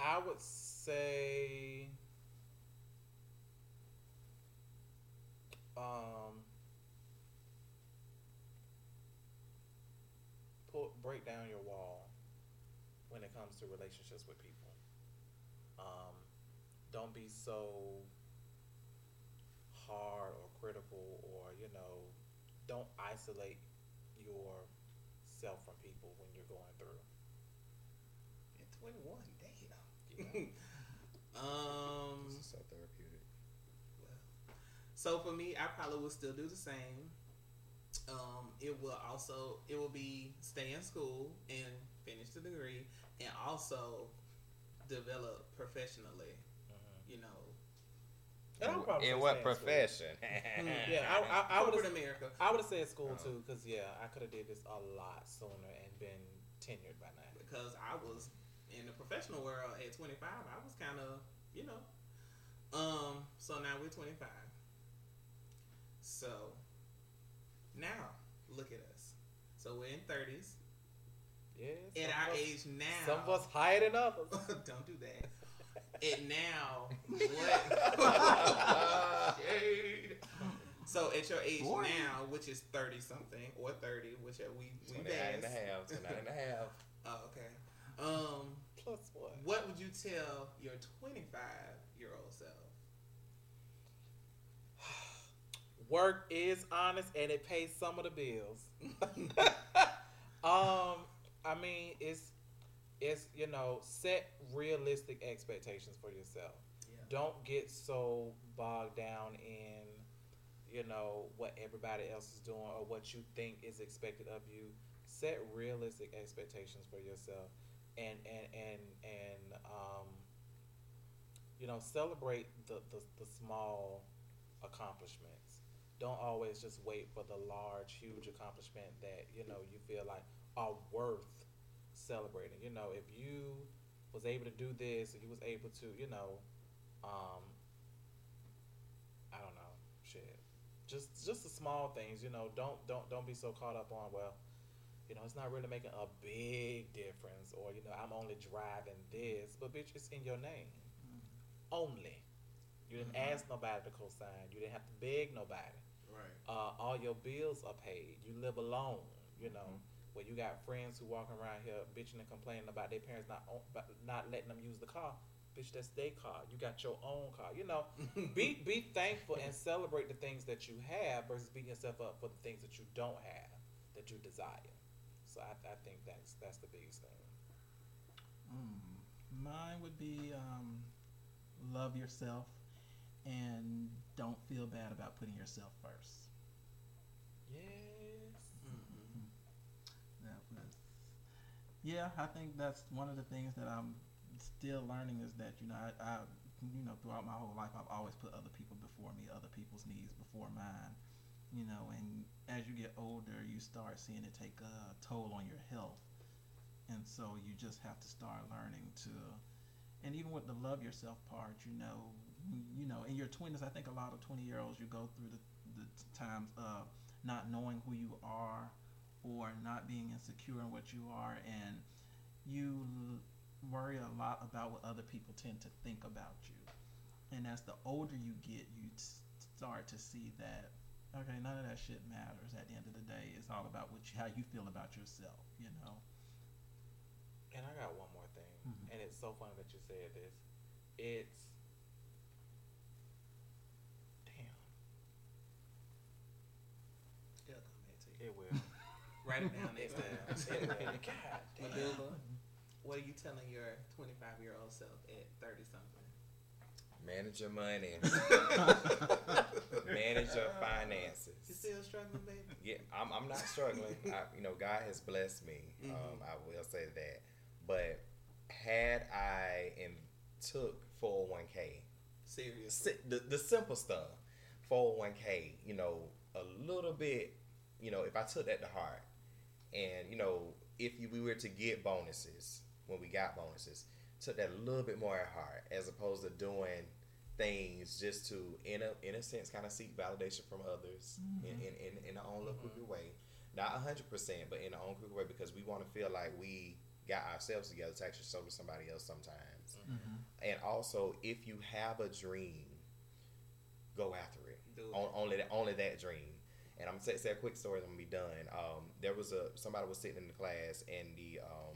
I would say um, pull, break down your wall when it comes to relationships with people. Um, don't be so hard or critical or, you know, don't isolate yourself from people when you're going through. At twenty-one, damn. um this is so therapeutic. Well, so for me, I probably will still do the same. Um, it will also it will be stay in school and finish the degree, and also develop professionally. Uh-huh. You know, and I'll probably in what profession? yeah, I, I, I would have America. I would have said school oh. too, because yeah, I could have did this a lot sooner and been tenured by now. Because I was. In the professional world at twenty-five, I was kind of, you know. Um, so now we're twenty-five. So now look at us. So we're in thirties. Yeah. At our us, age now. Some of us higher than others. Don't do that. At now, what? Shade. So at your age forty now, which is thirty something or thirty, which are we we twenty-nine and a half, twenty-nine and a half. Oh, okay. Um, Plus what? What would you tell your twenty-five-year-old self? Work is honest and it pays some of the bills. um, I mean, it's it's you know, set realistic expectations for yourself. Yeah. Don't get so bogged down in you know what everybody else is doing or what you think is expected of you. Set realistic expectations for yourself. And and and and um, you know, celebrate the, the, the small accomplishments. Don't always just wait for the large, huge accomplishment that you know you feel like are worth celebrating. You know, if you was able to do this, if you was able to, you know, um, I don't know, shit. Just just the small things. You know, don't don't don't be so caught up on well. You know, it's not really making a big difference or, you know, I'm only driving this. But, bitch, it's in your name. Mm-hmm. Only. You didn't mm-hmm. ask nobody to co-sign. You didn't have to beg nobody. Right. Uh, all your bills are paid. You live alone, you know. Mm-hmm. Where you got friends who walking around here bitching and complaining about their parents not own, not letting them use the car. Bitch, that's their car. You got your own car. You know, be be thankful and celebrate the things that you have versus beating yourself up for the things that you don't have, that you desire. So I, I think that's that's the biggest thing. Mm. Mine would be um, love yourself and don't feel bad about putting yourself first. Yes. Mm-hmm. That was. Yeah, I think that's one of the things that I'm still learning is that you know I, I you know throughout my whole life I've always put other people before me, other people's needs before mine. You know, and as you get older, you start seeing it take a toll on your health. And so you just have to start learning to, and even with the love yourself part, you know, you know, in your twenties, I think a lot of twenty year olds, you go through the, the times of not knowing who you are or not being insecure in what you are. And you worry a lot about what other people tend to think about you. And as the older you get, you start to see that, okay, none of that shit matters. At the end of the day, it's all about what you, how you feel about yourself, you know. And I got one more thing, mm-hmm. and it's so funny that you said this. It's damn. It'll come back to you. It will. Write it down next time. It will. God damn. Maduba, what are you telling your twenty-five-year-old self at thirty something? Manage your money. Manage your finances. You still struggling, baby? Yeah, I'm. I'm not struggling. I, you know, God has blessed me. Mm-hmm. Um, I will say that. But had I and took four oh one k serious, the, the simple stuff, four oh one k, you know, a little bit, you know, if I took that to heart, and, you know, if you, we were to get bonuses, when we got bonuses, took that a little bit more at heart, as opposed to doing things just to, in a, in a sense, kind of seek validation from others, mm-hmm. in, in, in, in our own little mm-hmm. way. Not one hundred percent, but in our own way, because we want to feel like we got ourselves together to actually show to somebody else sometimes. Mm-hmm. And also, if you have a dream, go after it. Do it. On, only, that, only that dream. And I'm going to say a quick story, I'm going to be done. Um, there was a, somebody was sitting in the class, and the, um,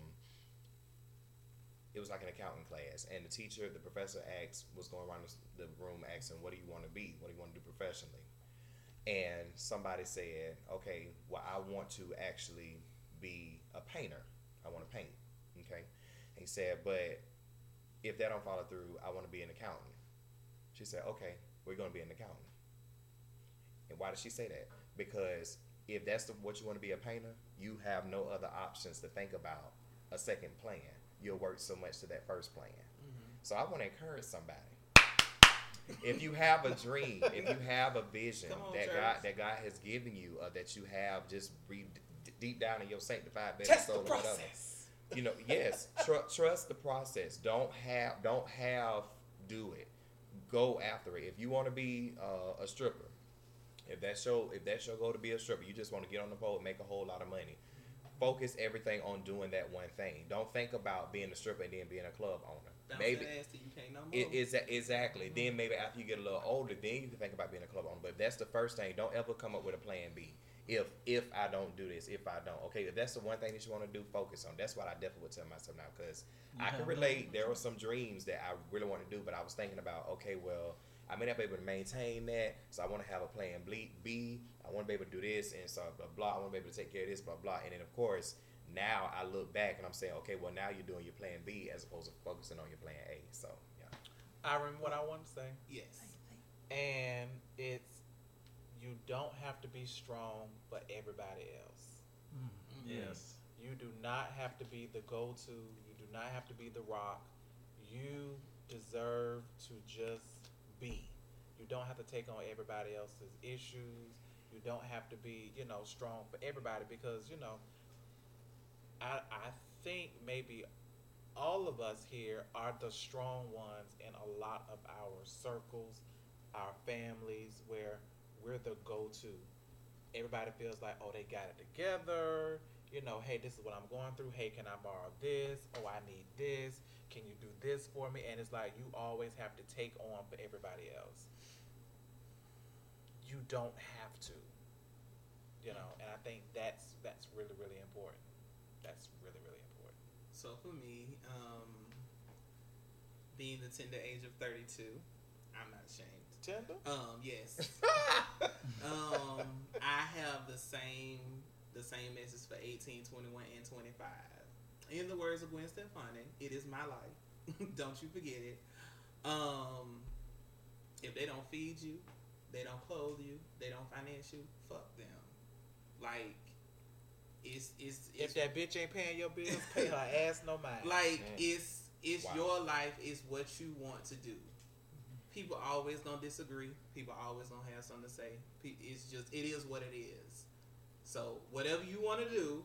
it was like an accounting class, and the teacher, the professor asked, was going around the room asking, what do you want to be? What do you want to do professionally? And somebody said, okay, well, I want to actually be a painter. I want to paint, okay? And he said, but if that don't follow through, I want to be an accountant. She said, okay, we're going to be an accountant. And why did she say that? Because if that's the, what you want to be a painter, you have no other options to think about a second plan. You'll work so much to that first plan. Mm-hmm. So I want to encourage somebody. If you have a dream, if you have a vision on, that James. God that God has given you, or uh, that you have just re- d- deep down in your sanctified belly, soul, and whatever, you know, yes, tr- trust the process. Don't have, don't have, do it. Go after it. If you want to be uh, a stripper, if that's your, if that's your goal to be a stripper, you just want to get on the pole and make a whole lot of money. Focus everything on doing that one thing. Don't think about being a stripper and then being a club owner. Maybe you can't no more. It, it's, exactly. Mm-hmm. Then maybe after you get a little older, then you can think about being a club owner. But if that's the first thing, don't ever come up with a plan B. If if I don't do this, if I don't, okay, if that's the one thing that you want to do, focus on. That's what I definitely would tell myself now, because I can relate. There were some dreams that I really want to do, but I was thinking about, okay, well, I may not be able to maintain that, so I want to have a plan B. I want to be able to do this, and so blah, blah. I want to be able to take care of this, blah, blah. And then, of course, now I look back and I'm saying, okay, well, now you're doing your plan B as opposed to focusing on your plan A. So, yeah. I remember what I wanted to say. Yes. And it's, you don't have to be strong for everybody else. Mm-hmm. Yes. You do not have to be the go-to. You do not have to be the rock. You deserve to just be. You don't have to take on everybody else's issues. You don't have to be, you know, strong for everybody, because, you know, I, I think maybe all of us here are the strong ones in a lot of our circles, our families, where we're the go-to. Everybody feels like, oh, they got it together. You know, hey, this is what I'm going through. Hey, can I borrow this? Oh, I need this. Can you do this for me? And it's like you always have to take on for everybody else. You don't have to. You know, and I think that's that's really, really important. That's really, really important. So for me, um, being the tender age of thirty-two, I'm not ashamed. Tender? Um, yes. um, I have the same the same message for eighteen, twenty-one, and twenty-five. In the words of Gwen Stefani, it is my life. Don't you forget it. Um, if they don't feed you, they don't clothe you, they don't finance you, fuck them. Like, It's, it's, it's, if that bitch ain't paying your bills, pay her ass no mind. Like, man. it's it's wow. Your life is what you want to do. People always gonna disagree. People always gonna have something to say. It's just, it is what it is. So whatever you want to do,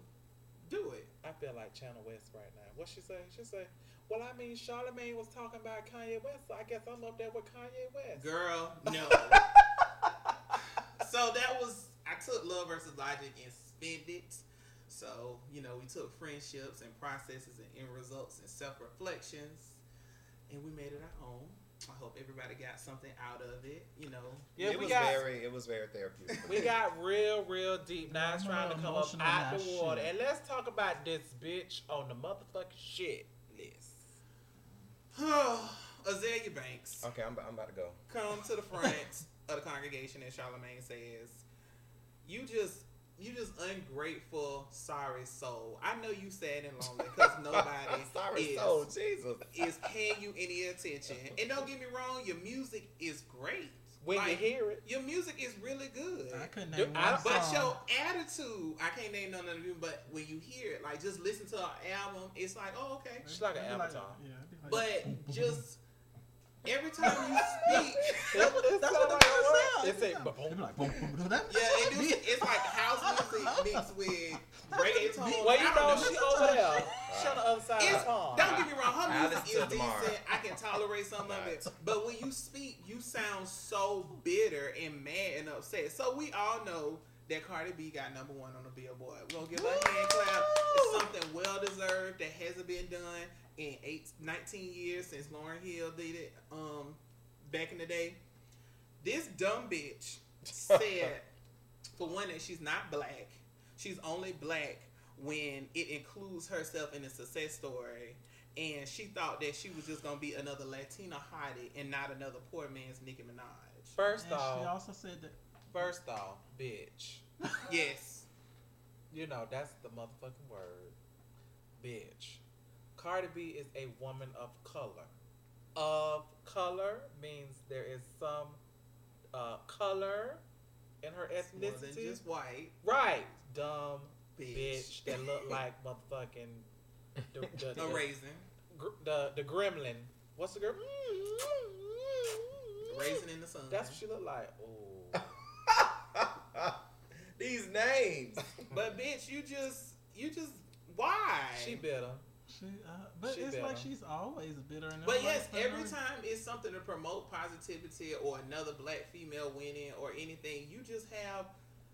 do it. I feel like Channel West right now. What she say? She say, well, I mean, Charlemagne was talking about Kanye West, so I guess I'm up there with Kanye West. Girl, no. So that was, I took Love versus Logic and spent it. So, you know, we took friendships and processes and end results and self-reflections, and we made it our own. I hope everybody got something out of it, you know. Yeah, it, we was got, very, it was very therapeutic. We got real, real deep. Now it's trying to come up out the water. And let's talk about this bitch on the motherfucking shit list. Azealia Banks. Okay, I'm, I'm about to go. Come to the front of the congregation, and Charlemagne says, you just... You just ungrateful, sorry soul. I know you sad and lonely because nobody sorry is, soul, Jesus. is paying you any attention. And don't get me wrong, your music is great. when like, you hear it. Your music is really good. I couldn't name I, one But song. Your attitude, I can't name none of them, but when you hear it, like just listen to an album, it's like, oh, okay. She's like an avatar. Like, yeah, like, but just... Every time you speak, that's what it sounds like. It's like, boom, boom, boom. Yeah, it do, it's like house music mixed with reggaeton. Well, you know, know, she over there. She on the other side of the pond. Don't get me wrong, her music is decent. Tomorrow. I can tolerate some of it. But when you speak, you sound so bitter and mad and upset. So we all know that Cardi B got number one on the Billboard. We're going to give her a hand clap. It's something well-deserved that hasn't been done in eight, nineteen years since Lauryn Hill did it um, back in the day. This dumb bitch said, for one, that she's not black. She's only black when it includes herself in a success story. And she thought that she was just going to be another Latina hottie and not another poor man's Nicki Minaj. First and off, she also said that. First off, bitch. Yes. You know, that's the motherfucking word. Bitch. Cardi B is a woman of color. Of color means there is some uh, color in her ethnicity. More than just white. Right. Dumb bitch, bitch that look like motherfucking... The, the, the, a raisin. The, the, the gremlin. What's the gremlin? Raisin in the sun. That's what she look like. Oh. These names, but bitch, you just, you just, why? She bitter. She, uh, but she it's bitter. Like she's always bitter. And but yes, every her. Time it's something to promote positivity or another black female winning or anything, you just have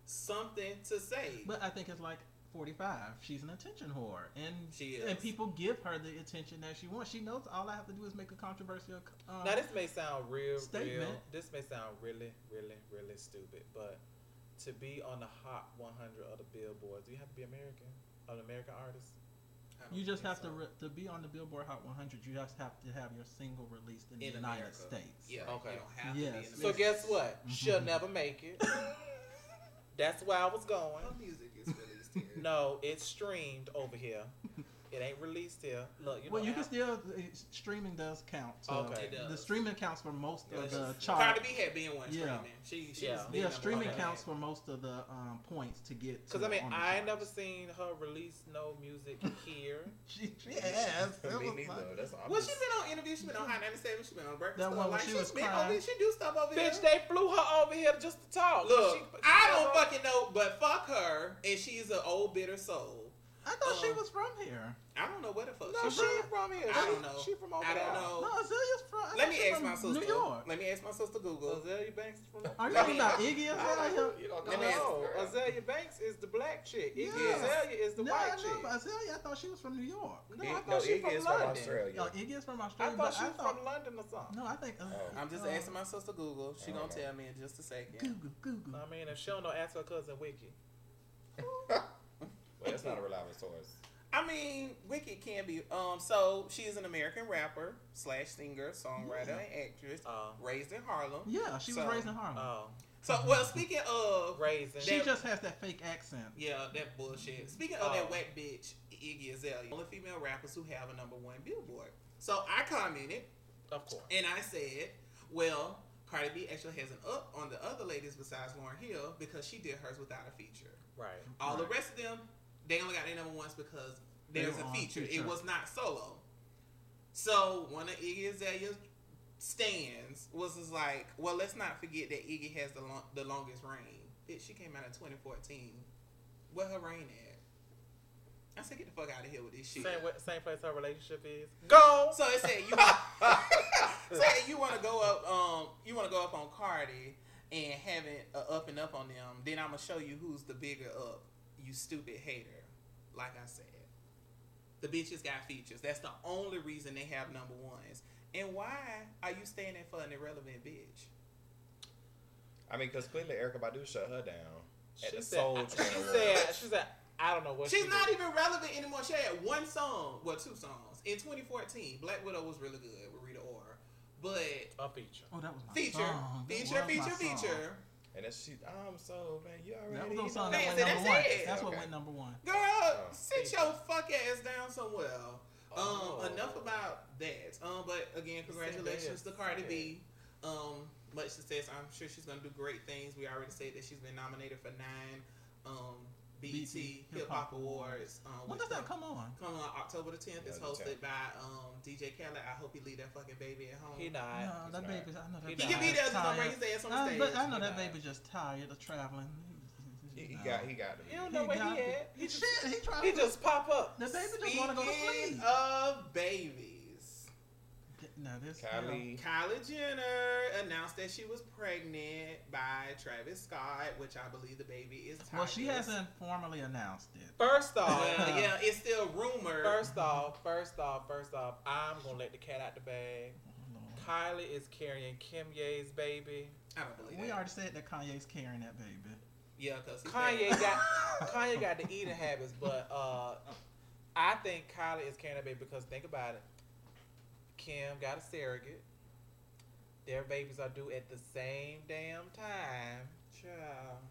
something to say. But I think it's like forty-five. She's an attention whore, and she is. And people give her the attention that she wants. She knows all I have to do is make a controversial. Um, now this may sound real, statement. real. This may sound really, really, really stupid, but. To be on the Hot one hundred of the Billboard, do you have to be American? An American artist? You just have so. to re- to be on the Billboard Hot one hundred. You just have to have your single released in, in the United America. States. Yeah. Right? Okay. You don't have yes. to be in the so America. Guess what? Mm-hmm. She'll never make it. That's where I was going. Her music is released here. No, it's streamed over here. It ain't released here. Look, you well, you can still streaming does count. So okay, it does. The streaming counts for most yeah, of the charts. Cardi B had been one streaming. Yeah, she, she yeah. yeah streaming okay. counts for most of the um, points to get. Because I mean, I ain't never seen her release no music here. she she has. Me neither. That's well, she's been on interviews. She's been on High ninety-seven. She's been on Breakfast Club. Like, she she's been crying. Over here. She do stuff over here. Bitch, they flew her over here just to talk. Look, she, she I don't fucking over. know, but fuck her, and she's an old bitter soul. I thought um, she was from here. I don't know where the fuck no, she from. No, she from here. I don't know. She from over there. I don't know. No, Azalea's from I Let me ask from my sister. New York. Let me ask my sister Google. Azealia Banks is from Are you talking about Iggy Azalea? You don't know. No, Azealia Banks is the black chick. Iggy yeah. Azalea is the no, white chick. No, Azealia, I thought she was from New York. No, I thought no, she Iggy from is London. From Australia. No, Iggy is from Australia. I thought she was thought... from London or something. No, I think... Uh, oh. I'm just uh, asking my sister Google. She gonna tell me in just a second. Google, Google. I mean, if she don't know, ask her cousin Wiki. Well, that's not a reliable source. I mean, Wicked can be. Um, so she is an American rapper slash singer, songwriter, yeah. and actress. Uh, raised in Harlem. Yeah, she so, was raised in Harlem. Oh, so well. Speaking of raising, she that, just has that fake accent. Yeah, that bullshit. Speaking oh. of that wet bitch, Iggy Azalea, only female rappers who have a number one Billboard. So I commented, of course, and I said, well, Cardi B actually has an up on the other ladies besides Lauryn Hill because she did hers without a feature. Right. All right. the rest of them. They only got their number ones because there's a feature. feature. It was not solo. So one of Iggy Azalea's stands was just like, well, let's not forget that Iggy has the long, the longest reign. Bitch, she came out in twenty fourteen. Where her reign at? I said, get the fuck out of here with this shit. Same, same place her relationship is. Go. So it said you. said you want to go up. Um, you want to go up on Cardi and having a up and up on them. Then I'm gonna show you who's the bigger up. You stupid hater. Like I said, the bitches got features. That's the only reason they have number ones. And why are you standing for an irrelevant bitch? I mean, because clearly Erykah Badu shut her down at she the said, Soul Train. She said, she said, I don't know what she's she not did. Even relevant anymore. She had one song, well, two songs in twenty fourteen. Black Widow was really good with Rita Ora, but a feature. Oh, that was my feature, song. feature, that feature, feature. feature. And that shit, I'm so, man, you already know. That was on that went number that's one. It. That's okay. what went number one. Girl, oh, sit your you. fuck ass down somewhere. Oh. Um, enough about that. Um, but again, congratulations to Cardi yeah. B. um, much success. I'm sure she's going to do great things. We already said that she's been nominated for nine um, B E T Hip Hop Awards. Um, when does that come on? Come on October the tenth. Yeah, it's hosted by um, D J Khaled. I hope he leave that fucking baby at home. He died. No, that baby's, I know that he baby. He can be there. He's going to bring his ass on the stage. But I know he that died. Baby's just tired of traveling. He, he got, he got to be. You don't know he what he had. He just, shit, he tried. He to just pop up. The baby just want to go to sleep. Speaking of babies, now this Kylie. Kylie Jenner announced that she was pregnant by Travis Scott, which I believe the baby is Titus. Well, she hasn't formally announced it. First off, yeah, it's still rumored. First off, first off, first off, I'm gonna let the cat out the bag. Kylie is carrying Kim Ye's baby. I don't believe. We that. already said that Kanye's carrying that baby. Yeah, because Kanye got Kanye got the eating habits, but uh, I think Kylie is carrying that baby because think about it. Kim got a surrogate. Their babies are due at the same damn time. Child.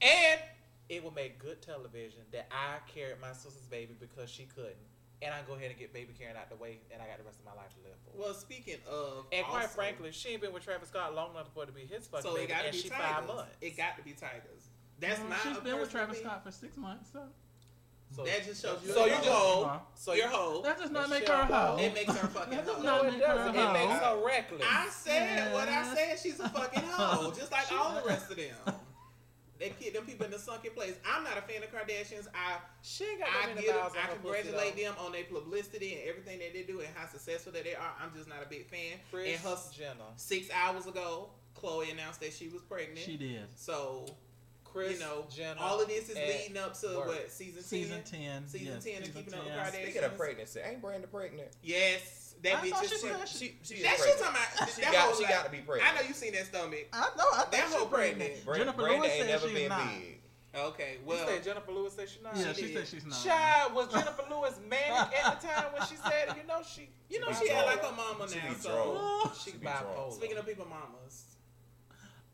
And it will make good television that I carried my sister's baby because she couldn't. And I go ahead and get baby Karen out the way, and I got the rest of my life to live for. Well, speaking of, and quite also, frankly, she ain't been with Travis Scott long enough for it to be his fucking so baby, and she Tigers. five months. It got to be Tigers. That's well, not. She's been with Travis thing. Scott for six months, so. So that just shows you. So you hoe. So you're hoe. That does not make her a hoe. It makes her fucking hoe. That does not make her a hoe. It makes her reckless. I said yeah. what I said. She's a fucking hoe, just like all the rest of them. They kid them people in the sunken place. I'm not a fan of Kardashians. I she got I, give, I congratulate them on their publicity and everything that they do and how successful that they are. I'm just not a big fan. Chris and her Jenner. Six hours ago, Khloe announced that she was pregnant. She did. So Chris, you know, Jenner, all of this is leading up to work. what season season ten, season yes. ten, and keeping ten. Up with Kardashians. Speaking of pregnancy, ain't Brenda pregnant? Yes, that bitch is. She, she, she that shit talking about. She, that got, whole, she like, got to be pregnant. I know you seen that stomach. I know. I that whole pregnant. pregnant. Jennifer Brenda Lewis ain't said never she's been not. big. Okay, well, you said Jennifer Lewis said she's not. Yeah, she, she said she's not. Child, was Jennifer Lewis manic at the time when she said it? You know she, you know she had like her mama now. So she bipolar. Speaking of people, mamas.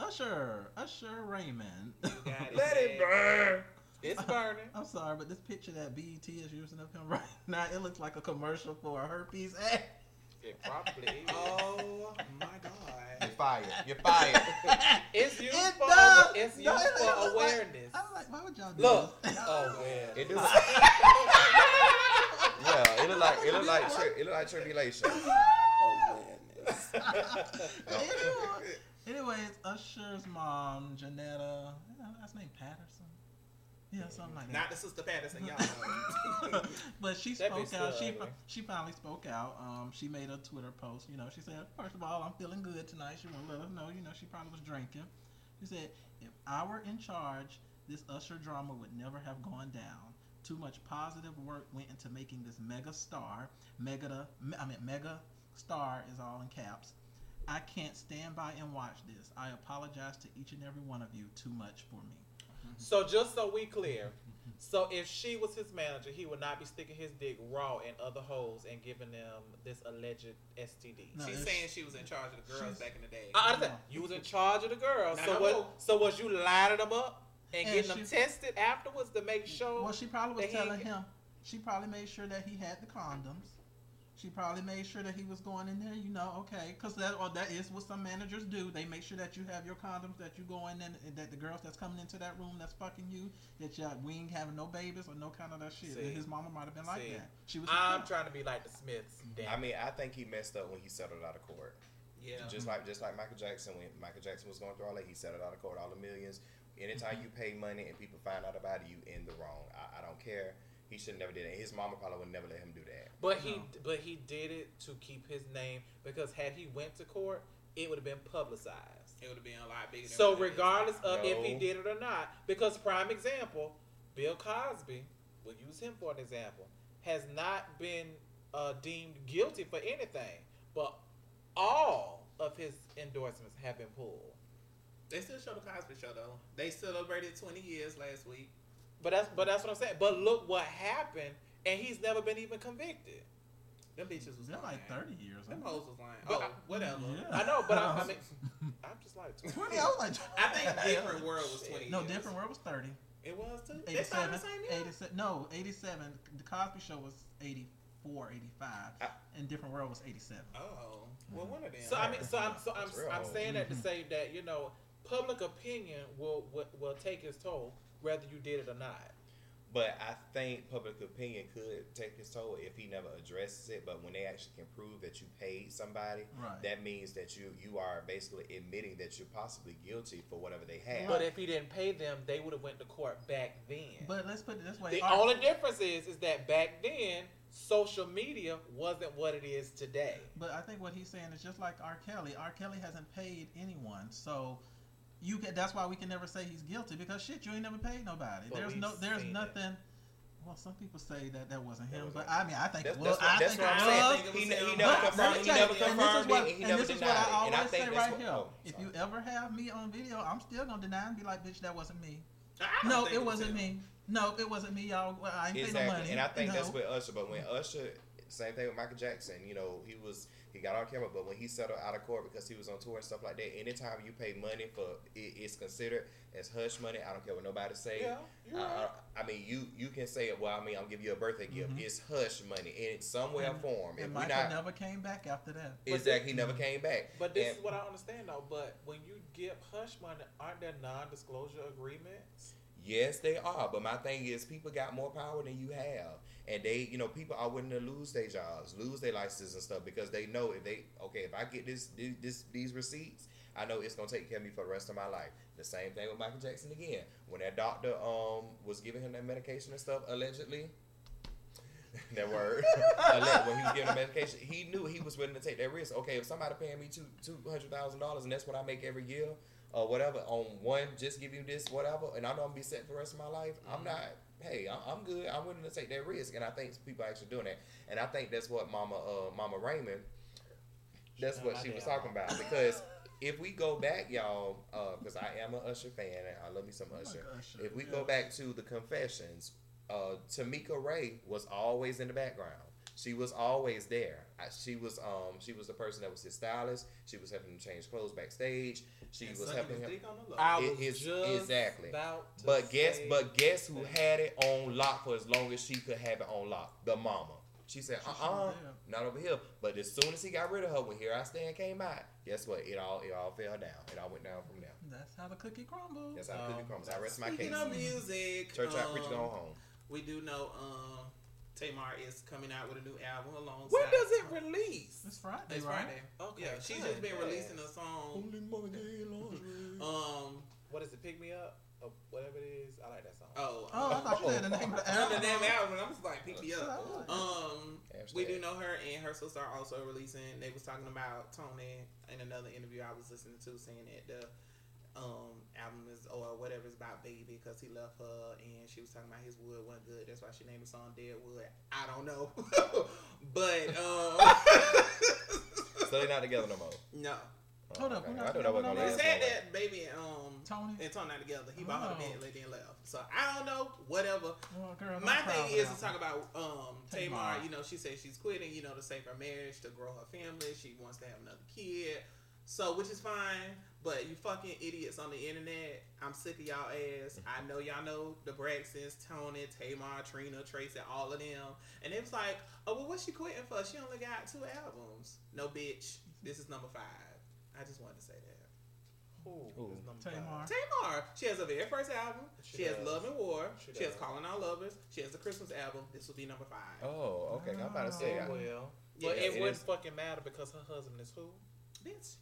Usher, Usher Raymond. You got it. Let man. it burn. It's burning. I'm sorry, but this picture that B E T is using of him right now, it looks like a commercial for a herpes ad. It probably is. Oh my God. You're fired. You're fired. It's used it for, does. It's used no, it, for awareness. Like, I was like, why would y'all do Look. This? Oh man. It looks like, yeah, it look like it look like tri- it look like tribulation. Awareness. Oh, anyways, Usher's mom, Janetta, that's named Patterson. Yeah, something like that. Not the sister Patterson, y'all. But she spoke out. She right she finally spoke out. Um, she made a Twitter post. You know, she said, first of all, I'm feeling good tonight. She wanted to let us know. You know, she probably was drinking. She said, if I were in charge, this Usher drama would never have gone down. Too much positive work went into making this mega star. Mega, I mean, mega star is all in caps. I can't stand by and watch this. I apologize to each and every one of you too much for me. So just so we clear, so if she was his manager, he would not be sticking his dick raw in other holes and giving them this alleged S T D. No, she's saying she was in charge of the girls back in the day. I understand. You was in charge of the girls. So, no. what, so was you lining them up and, and getting she, them tested afterwards to make sure? Well, she probably was telling him. She probably made sure that he had the condoms. She probably made sure that he was going in there, you know, okay, because that or that is what some managers do. They make sure that you have your condoms, that you go in and, and that the girls that's coming into that room that's fucking you, that y'all, we ain't having no babies or no kind of that shit. See, his mama might have been like see, that. She was. I'm trying to be like the Smiths. Damn. I mean, I think he messed up when he settled out of court. Yeah. Just like just like Michael Jackson, when Michael Jackson was going through all that, he settled out of court, all the millions. Anytime mm-hmm. you pay money and people find out about it, you in the wrong. I, I don't care. He should never did that. His mama probably would never let him do that. But he, no. but he did it to keep his name because had he went to court, it would have been publicized. It would have been a lot bigger. So regardless of no. if he did it or not, because prime example, Bill Cosby, we'll use him for an example, has not been uh, deemed guilty for anything, but all of his endorsements have been pulled. They still show the Cosby Show though. They celebrated twenty years last week. But that's but that's what I'm saying. But look what happened, and he's never been even convicted. Them bitches was lying. Like thirty years. Them hoes was lying. But oh, I, whatever. Yeah. I know, but I, I mean, I'm just like twenty. I was like, twenty. I think Different World was twenty. No, years. Different World was thirty. It was too. Eighty-seven. That's not the same year. eighty-seven. No, eighty-seven. The Cosby Show was eighty. eighty-four, eighty-five, I, and Different World was eighty-seven. Oh, well, one of them. So I mean, so I'm, so I'm, I'm saying that to say that, you know, public opinion will, will will take its toll, whether you did it or not. But I think public opinion could take its toll if he never addresses it. But when they actually can prove that you paid somebody, right, that means that you, you are basically admitting that you're possibly guilty for whatever they had. But if he didn't pay them, they would have went to court back then. But let's put it this way. The Our, only difference is is that back then, social media wasn't what it is today. But I think what he's saying is just like R. Kelly. R. Kelly hasn't paid anyone, so... You can, that's why we can never say he's guilty, because shit, you ain't never paid nobody. But there's no, there's nothing. It. Well, some people say that that wasn't him, that was but I mean, I think that's, it was. That's, that's I think what I'm saying. He, he never confirmed. He never confirmed it. He never denied it. And this is what I always say right here. Oh, if you ever have me on video, I'm still gonna deny and be like, bitch, that wasn't me. No, it wasn't me. No, it wasn't me, y'all. I ain't paying no money. And I think that's with Usher. But when Usher, same thing with Michael Jackson. You know, he was. He got on camera, but when he settled out of court because he was on tour and stuff like that, anytime you pay money for it, it's considered as hush money. I don't care what nobody say. Yeah, uh, right. I mean, you you can say it. Well, I mean, I'll give you a birthday gift. Mm-hmm. It's hush money in some way or form. And, and Michael not, never came back after that. Exactly, he never came back. But this and, is what I understand though. But when you give hush money, aren't there non-disclosure agreements? Yes, they are. But my thing is, people got more power than you have. And they, you know, people are willing to lose their jobs, lose their licenses and stuff, because they know if they, okay, if I get this, this, these receipts, I know it's going to take care of me for the rest of my life. The same thing with Michael Jackson again. When that doctor um was giving him that medication and stuff, allegedly, that word, when he was giving him medication, he knew he was willing to take that risk. Okay, if somebody paying me two, two hundred thousand dollars and that's what I make every year or whatever, on one, just give you this, whatever, and I'm going to be set for the rest of my life, mm-hmm. I'm not... Hey, I'm good. I'm willing to take that risk, and I think people are actually doing that. And I think that's what Mama, uh, Mama Raymond, that's what she was talking about. Because if we go back, y'all, because uh, I am an Usher fan, and I love me some Usher. Oh, if we yeah. go back to the confessions, uh, Tamika Ray was always in the background. She was always there. She was, um, she was the person that was his stylist. She was helping him change clothes backstage. She and was helping him. I was it, just exactly. About to but guess, but guess who had it on lock for as long as she could have it on lock? The mama. She said, "Uh, uh-uh, uh, not over here." But as soon as he got rid of her, when Here I Stand came out, guess what? It all, it all fell down. It all went down from there. That's how the cookie crumbles. That's how um, the cookie crumbles. I rest my case. Speaking of music, church, um, I preach, going home. We do know. Um, Tamar is coming out with a new album alongside. When does it release? It's Friday, it's Friday. Right? Okay. Yeah, she's good. Just been yeah. releasing a song. um, what is it? Pick Me Up, or whatever it is. I like that song. Oh, oh, um, I thought you said the name of the album. The name album. I'm just like Pick Me Up. Um, we do know her and her sister are also releasing. They was talking about Tony in another interview I was listening to, saying that the Um, album is or whatever it's about baby because he loved her and she was talking about his wood wasn't good. That's why she named the song Deadwood. I don't know, but um, so they're not together no more. No. Oh, hold up, okay. I don't know what they said that baby and um Tony and Tony not together. He oh. bought her bed, lady, and left. So I don't know. Whatever. Oh, girl, my thing is to talk about um Tamar. You know, she said she's quitting. You know, to save her marriage, to grow her family. She wants to have another kid. So, which is fine, but you fucking idiots on the internet, I'm sick of y'all ass. I know y'all know the Braxtons, Tony, Tamar, Trina, Tracy, all of them. And it was like, oh, well, what's she quitting for? She only got two albums. No, bitch. This is number five. I just wanted to say that. Ooh. Tamar. Five. Tamar. She has her very first album. She, she has Love and War. She, she has Calling All Lovers. She has the Christmas album. This will be number five. Oh, okay. Oh. I'm about to say. Oh, well. Yeah, but it, it wouldn't is. fucking matter because her husband is who? Bitch.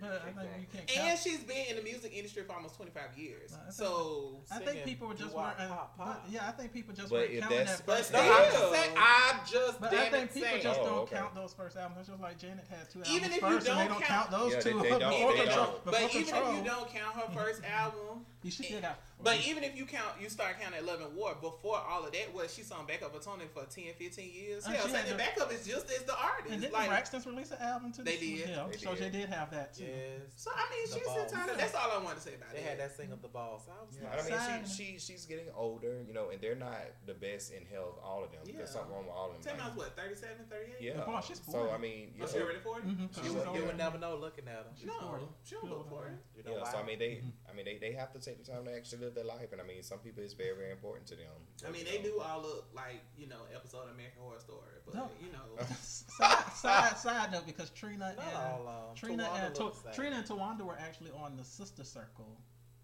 But I think you can't count. And she's been in the music industry for almost twenty-five years. No, I so I think people were just weren't. Pop, pop. Yeah, I think people just weren't counting that first album. I just but I think people just oh, don't okay. count those first albums. It's just like Janet has two albums. Even if first, you don't, and they don't count, count those yeah, two, they, they don't, before they control, don't. Before but control. Even if you don't count her first album, you should get out. But even if you count, you start counting Love and War before all of that. Was she sung backup with Tony for ten, fifteen years? Hell, so the backup is just as the artist. And did the Braxtons release an album too? They did. So they did. have that too. Yes. So I mean, she's in time. That's all I wanted to say about it. They had that thing of the ball. So I was yeah. like, I mean, she, she she's getting older, you know, and they're not the best in health. All of them. Yeah. There's something wrong with all of them. Tamara's like, what, thirty-seven, thirty-eight Yeah. Oh, she's forty. So I mean, you oh, know, she already forty. Mm-hmm. You, you, you would never know looking at her. No, she don't look forty. You know, yeah, so I mean, they, I mean, they, they have to take the time to actually live their life, and I mean, some people it's very, very important to them. I mean, they do all look like, you know, episode of American Horror Story, but no. you know, side side side note because Trina and all, um, Trina Tawanda and Ta- Trina and Tawanda were actually on the Sister Circle.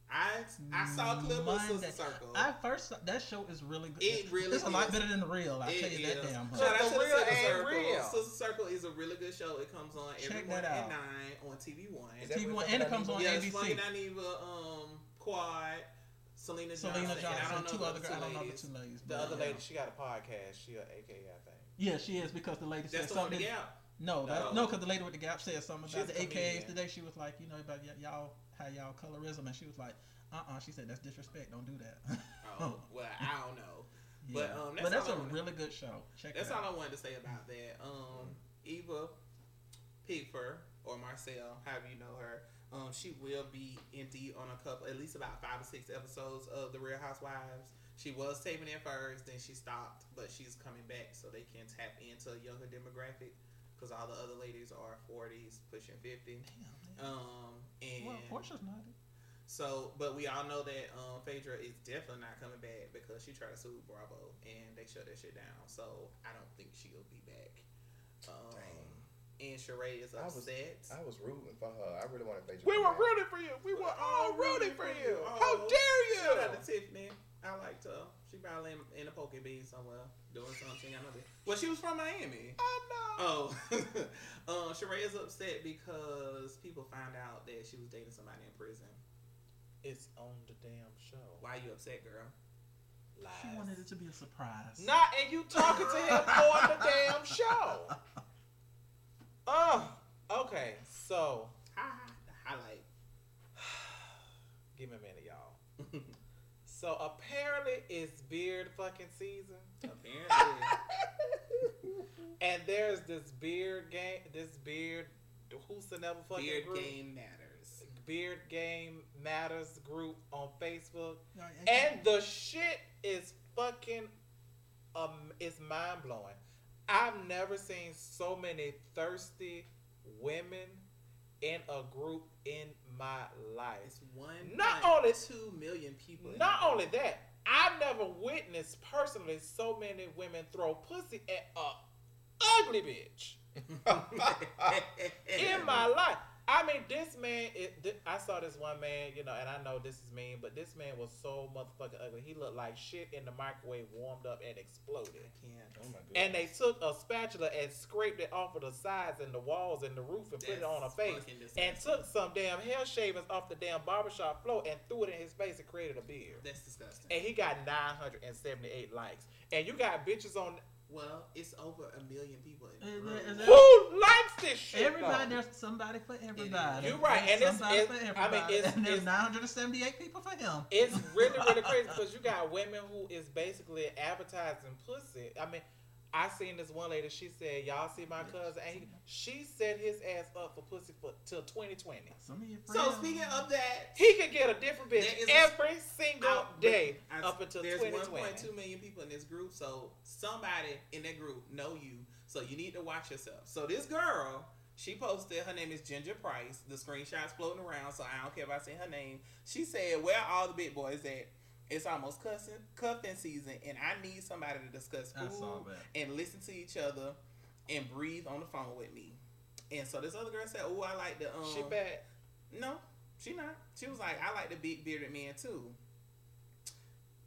I I saw a clip of Sister Circle. I first saw, that show is really good. It really it's is. a lot better than the real. I tell you is. that damn. Shout so out to real Sister Circle. Real. Sister Circle is a really good show. It comes on Check every morning at nine on T V One. T V One and it comes on yeah, A B C. Yeah, it's Naniva, um Quad. Selena, Selena Johnson, Johnson and I don't know two other girls. I don't know the two ladies. The other lady, she got a podcast. She an A K A, I think. Yeah, she is because the lady said something. No, no, no, because the lady with the gap said something about the A K As today. She was like, you know, about y- y'all, how y'all colorism, and she was like, uh, uh-uh. uh, she said that's disrespect. Don't do that. Oh, well, I don't know, but yeah. um, that's, but that's a really good show. Check that's it out. All I wanted to say about that. Um, Eva Pieper or Marcel, however you know her. Um, she will be empty on a couple, at least about five or six episodes of The Real Housewives. She was taping it first, then she stopped, but she's coming back so they can tap into a younger demographic because all the other ladies are forties, pushing fifty. Damn, um, and well, Portia's not. So, but we all know that um, Phaedra is definitely not coming back because she tried to sue Bravo and they shut that shit down. So I don't think she'll be back. Um, Dang. And Sheree is upset. I was, I was rooting for her. I really wanted Phaedra. We were back. rooting for you. We were all rooting for you. Oh, how dare you? Shout out to Tiffany. I liked her. She probably in, in a poke bean somewhere doing something. I know that. Well, she was from Miami. I know. Oh, um, Sheree is upset because people found out that she was dating somebody in prison. It's on the damn show. Why are you upset, girl? Lies. She wanted it to be a surprise. Not and you talking to him on the damn show. Oh, okay. So, highlight. Give me a minute, y'all. So apparently it's beard fucking season. Apparently. And there's this beard game. This beard, who's the never fucking beard group? Game matters. Beard game matters group on Facebook, no, and the shit is fucking um, it's mind blowing. I've never seen so many thirsty women in a group in my life. It's one not only two million people. Not only that, I never witnessed personally so many women throw pussy at a ugly bitch in my life. I mean, this man. It, th- I saw this one man, you know, and I know this is mean, but this man was so motherfucking ugly. He looked like shit in the microwave, warmed up and exploded. I can't. Oh my goodness. And they took a spatula and scraped it off of the sides and the walls and the roof and That's put it on her face, and took some damn hair shavings off the damn barbershop floor and threw it in his face and created a beard. That's disgusting. And he got nine hundred seventy-eight likes. And you got bitches on. Well, it's over a million people in the room. Who likes this shit? Everybody, though? There's somebody for everybody. You're right, there's and it's, it's I mean, it's, and there's it's, nine hundred seventy-eight people for him. It's really, really crazy because you got women who is basically advertising pussy. I mean, I seen this one lady. She said, "Y'all see my cousin?" And he, she set his ass up for pussy for till twenty twenty. So speaking of that, he could get a different bitch every single I, day I, up until there's twenty twenty. There's one point two million people in this group, so somebody in that group know you. So you need to watch yourself. So this girl, she posted. Her name is Ginger Price. The screenshot's floating around, so I don't care if I say her name. She said, "Where are all the big boys at? It's almost cussing, cuffing season, and I need somebody to discuss food and listen to each other and breathe on the phone with me." And so this other girl said, "Oh, I like the um." She bad. No, she not. She was like, "I like the big bearded man too."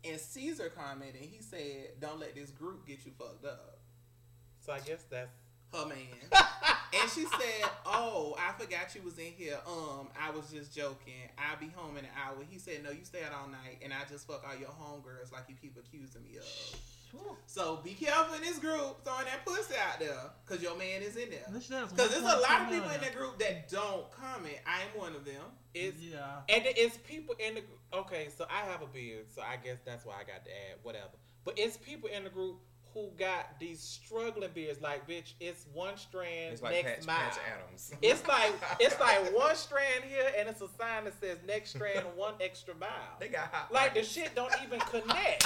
And Caesar commented. He said, "Don't let this group get you fucked up." So I guess that's her man. And she said, "Oh, I forgot you was in here. Um, I was just joking. I'll be home in an hour." He said, "No, you stay out all night, and I just fuck all your homegirls like you keep accusing me of." Ooh. So be careful in this group throwing that pussy out there, because your man is in there. Because there's a lot of people in that group that don't comment. I am one of them. It's, yeah. And it's people in the group. Okay, so I have a beard, so I guess that's why I got to add whatever. But it's people in the group who got these struggling beards. Like, bitch, it's one strand, it's like next Patch, mile. Patch Adams. It's like it's like one strand here, and it's a sign that says next strand, one extra mile. They got hot like pockets. The shit don't even connect.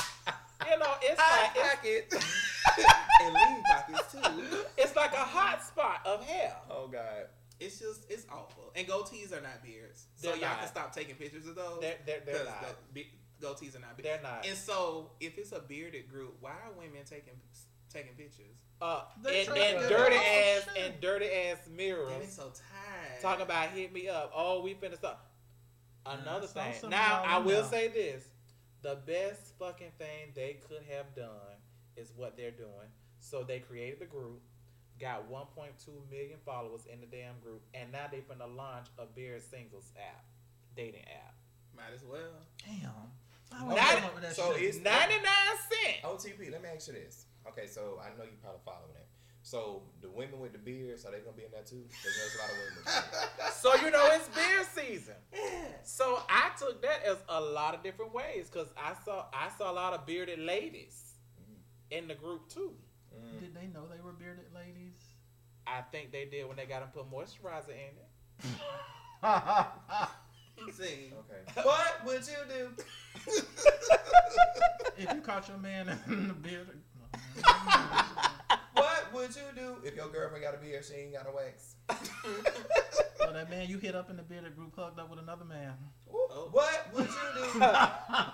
You know, it's hot like it's, pockets and lean pockets too. It's like a hot spot of hell. Oh God. It's just, it's awful. And goatees are not beards. So they're y'all not. Can stop taking pictures of those. They're, they're, they're not. The goatees are not beards. They're not. And so, if it's a bearded group, why are women taking taking pictures? Uh, and, and dirty ass, oh, and dirty ass mirrors. They're so tired. Talking about hit me up. Oh, we finna stop. Another mm, thing. So now, I will know. say this. The best fucking thing they could have done is what they're doing. So, they created the group. Got one point two million followers in the damn group, and now they finna launch a beard singles app, dating app. Might as well. Damn. I don't ninety, remember that so shit. It's ninety-nine cents. O T P, let me ask you this. Okay, so I know you probably following that. So the women with the beards, are they gonna be in that too? Because there's a lot of women with beards. So you know it's beard season. So I took that as a lot of different ways because I saw I saw a lot of bearded ladies mm. in the group too. Mm. Did they know they were bearded ladies? I think they did when they got them put moisturizer in it. See, okay. What would you do if you caught your man in the beard? What would you do if your girlfriend got a beard? She ain't got a wax. So that man you hit up in the bearded group hugged up with another man. Oh. What would you do?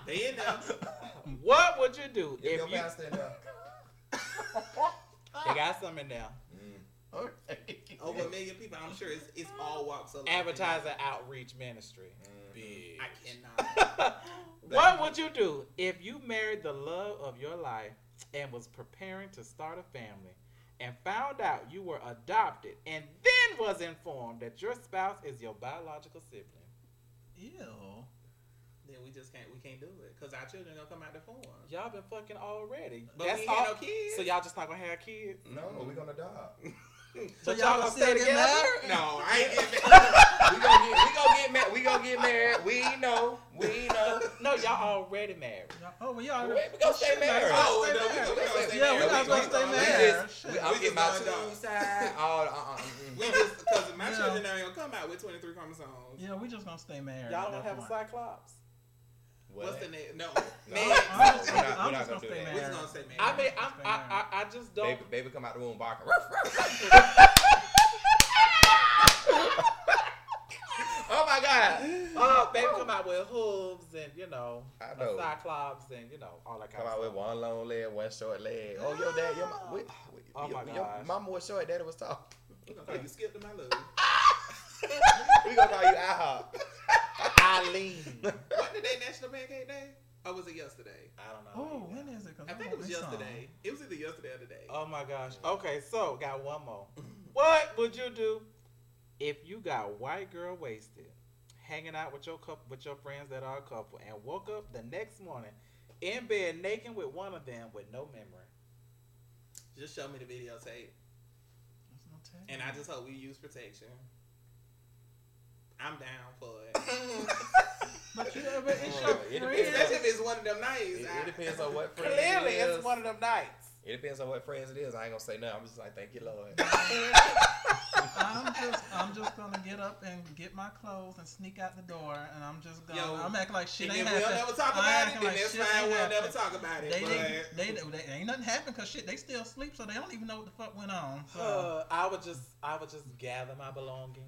They in there. What would you do if, if your you? Pastor in there? They got some in there. Mm. Over a million people, I'm sure it's, it's all walks of life. Advertiser outreach ministry. Mm-hmm. I cannot. What would you do if you married the love of your life and was preparing to start a family and found out you were adopted and then was informed that your spouse is your biological sibling? Ew. Then we just can't, we can't do it. Because our children don't come out the form. Y'all been fucking already. But that's we ain't all, no kids. So y'all just not going to have kids? No, mm-hmm. We're going to adopt. So y'all going to stay together? Married? No, I ain't getting married. We going to get married. We know. We know. No, y'all already married. Oh, we already. We're going to stay married. Oh, no, we're going to stay married. Yeah, we're not going to stay married. I'm getting my two side. Uh-uh. We just, because my children now ain't going to come out with twenty-three chromosomes. Yeah, we just going to stay married. Y'all don't have a Cyclops. What? What's the name? No, no. Man. I'm just, we're not, I'm we're just not gonna, gonna do that. We're just gonna say man. I mean, I'm, I, I, I just don't. Baby, baby, come out the womb barking. Oh my God! Oh, baby, come out with hooves and you know, know. Cyclops and you know all that kind come of stuff. Come out with one long leg, one short leg. Oh, your dad, your mom. What, oh your, my God! Mama was short, daddy was tall. You skipped to my love. We gonna call you I hop. Eileen. Wasn't today National Pancake Day? Or was it yesterday? I don't know. Oh, when is it? I think it was yesterday. Song. It was either yesterday or today. Oh my gosh. Okay, so got one more. What would you do if you got white girl wasted, hanging out with your couple, with your friends that are a couple, and woke up the next morning in bed naked with one of them with no memory? Just show me the videotape. There's no tape. And I just hope we use protection. I'm down for it. But you know, but it's your it friend. Especially if it's one of them nights. It, it depends on what friends Clearly, it is. It's one of them nights. It depends on what friends it is. I ain't gonna say nothing. I'm just like, thank you, Lord. I'm just, I'm just gonna get up and get my clothes and sneak out the door, and I'm just gonna. Yo, I'm acting like shit ain't happened. We'll never talk about it. Like that's fine. We'll never talk about it. They, they, they, they ain't nothing happened because shit, they still sleep, so they don't even know what the fuck went on. So. Uh, I would just, I would just gather my belongings.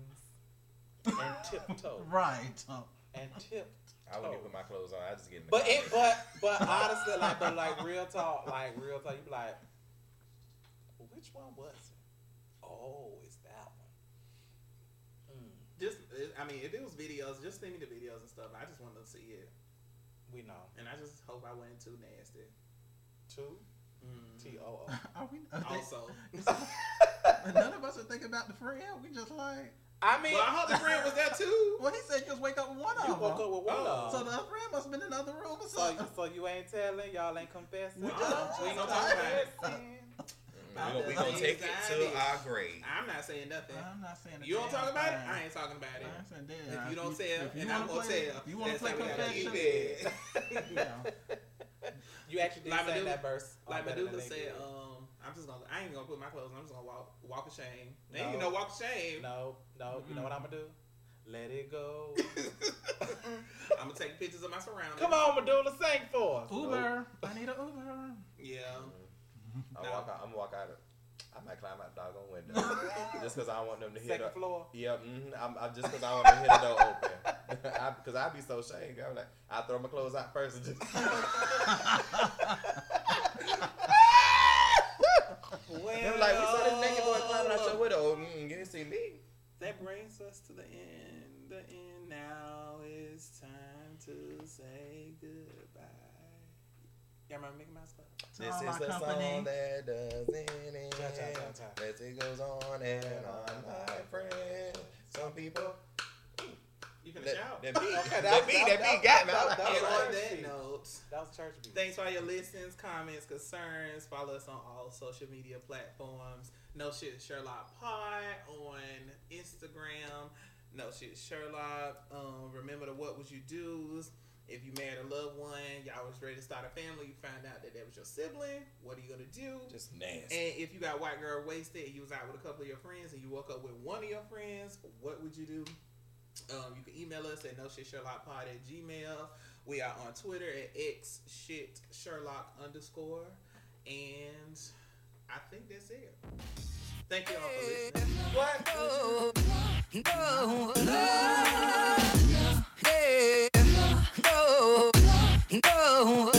And tiptoe. Right. And tiptoe. I wouldn't even put my clothes on. I just get in the But it, but but honestly, like but like real talk, like real talk, you be like, which one was it? Oh, it's that one. Mm. Just I mean, if it was videos, just send me the videos and stuff. I just want to see it. We know. And I just hope I wasn't too nasty. Too? Mm. T O O. Are we also none of us are thinking about the friend. We just like I mean, well, I hope the friend was there too. Well, he said just wake up with one of them. You woke up with one of them. So the other friend must have been in another room or something. So, so you ain't telling, y'all ain't confessing. We just ain't confessing. We're going to take it to our grave. I'm not saying nothing. I'm not saying nothing. You don't talk about it? I ain't talking about it. I ain't saying that. If you don't tell, and I'm going to tell. You want to play confession? You You actually did like say Medulla, that verse. Like Medulla said, um, I'm just gonna, I ain't gonna put my clothes on. I'm just gonna walk, walk of shame. They no, ain't no walk of shame. No, no. Mm-hmm. You know what I'm gonna do? Let it go. I'm gonna take pictures of my surroundings. Come on, Medulla, sing for us. Uber. Oh. I need an Uber. Yeah. I'm gonna walk out. I'm gonna walk out of. I might climb out the doggone window just because I want them to hit the floor. Yeah, mm-hmm. I'm, I'm just because I want to hit the door open. Because I'd be so ashamed. I'm like, I throw my clothes out first and just. Well, they were like, we saw this naked boy climbing out your window. Mm, you didn't see me. That brings us to the end. The end. Now it's time to say goodbye. Y'all remember Mickey Mouse Club? This oh, is the company. Song that doesn't end. Cha, cha, cha, cha. As it goes on and on, my friend. Some people. You finna shout. That beat, okay, that beat, that beat got me. That, that, that was church beat. Thanks for all your listens, comments, concerns. Follow us on all social media platforms. No Shit Sherlock Pod on Instagram. No Shit Sherlock. Um, remember the What Would You Do's. If you married a loved one, y'all was ready to start a family, you found out that that was your sibling, what are you going to do? Just nasty. And if you got white girl wasted and you was out with a couple of your friends and you woke up with one of your friends, what would you do? Um, you can email us at noshitsherlockpod at gmail. We are on Twitter at xshitsherlock underscore. And I think that's it. Thank you all for listening. What? No, no, no, no. Hey. No, no.